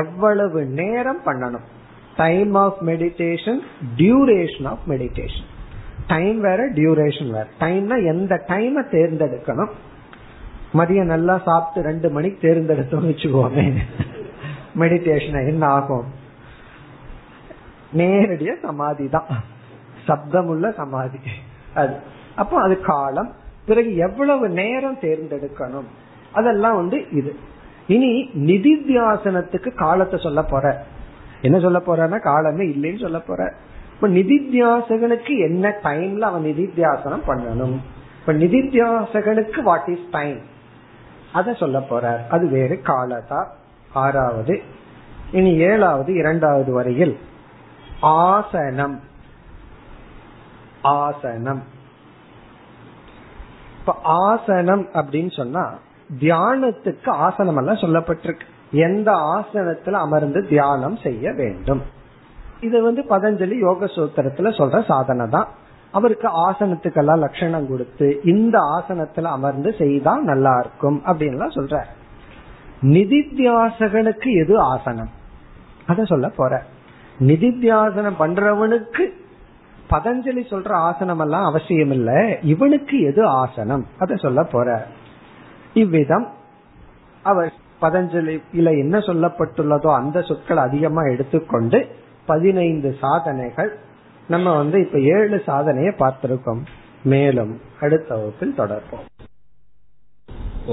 எவ்வளவு நேரம் பண்ணணும், time of meditation, duration of meditation. Time வேற டியூரேஷன் வேற. டைம்னா எந்த டைமை தேர்ந்தெடுக்கணும். மதியம் நல்லா சாப்பிட்டு ரெண்டு மணிக்கு தேர்ந்தெடுத்தோம்னு வச்சுக்கோமே மெடிடேஷன், என்ன ஆகும், நேரடிய சமாதி தான், சப்தம் உள்ள சமாதி அது. அப்போ அது காலம். பிறகு எவ்வளவு நேரம் தேர்ந்தெடுக்கணும் அதெல்லாம் வந்து இது. இனி நிதித்தியாசனத்துக்கு காலத்தை சொல்ல போற. என்ன சொல்ல போறன்னா காலமே இல்லைன்னு சொல்ல போற. இப்ப நிதித்தியாசகனுக்கு என்ன டைம்ல அவன் நிதித்தியாசனம் பண்ணணும், இப்ப நிதித்தியாசகனுக்கு வாட் இஸ் டைம் அத சொல்ல போற. அது வேறு காலதா ஆறாவது. இனி ஏழாவது இரண்டாவது வரையில் ஆசனம். ஆசனம் இப்ப ஆசனம் அப்படின்னு சொன்னா தியானத்துக்கு ஆசனம் எல்லாம் சொல்லப்பட்டிருக்கு, எந்த ஆசனத்துல அமர்ந்து தியானம் செய்ய வேண்டும். இது வந்து பதஞ்சலி யோக சூத்திரத்துல சொல்ற சாதனை தான். அவருக்கு ஆசனத்துக்கெல்லாம் லட்சணம் கொடுத்து இந்த ஆசனத்துல அமர்ந்து செய்தா நல்லா இருக்கும் அப்படின்லாம் சொல்ற. நிதித்தியாசகனுக்கு எது ஆசனம் அத சொல்ல போற. நிதித்தியாசனம் பண்றவனுக்கு பதஞ்சலி சொல்ற ஆசனம் எல்லாம் அவசியம் இல்ல, இவனுக்கு எது ஆசனம் அத சொல்ல போற. இவ்விதம் அவர் பதஞ்சலியில என்ன சொல்லப்பட்டுள்ளதோ அந்த சொற்கள் அதிகமா எடுத்துக்கொண்டு பதினைந்து சாதனைகள். நம்ம வந்து இப்ப ஏழு சாதனையை பார்த்திருக்கோம், மேலும் அடுத்த வகுப்பில் தொடர்போம்.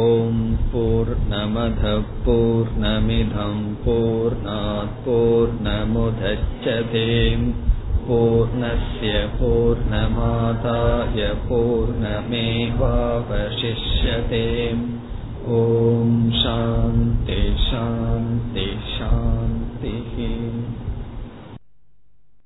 ஓம் பூர்ணமத பூர்ணமிதம் பூர்ணாத் பூர்ணமுதச்யதே பூர்ணஸ்ய பூர்ணமாதாய பூர்ணமேவாவசிஷ்யதே.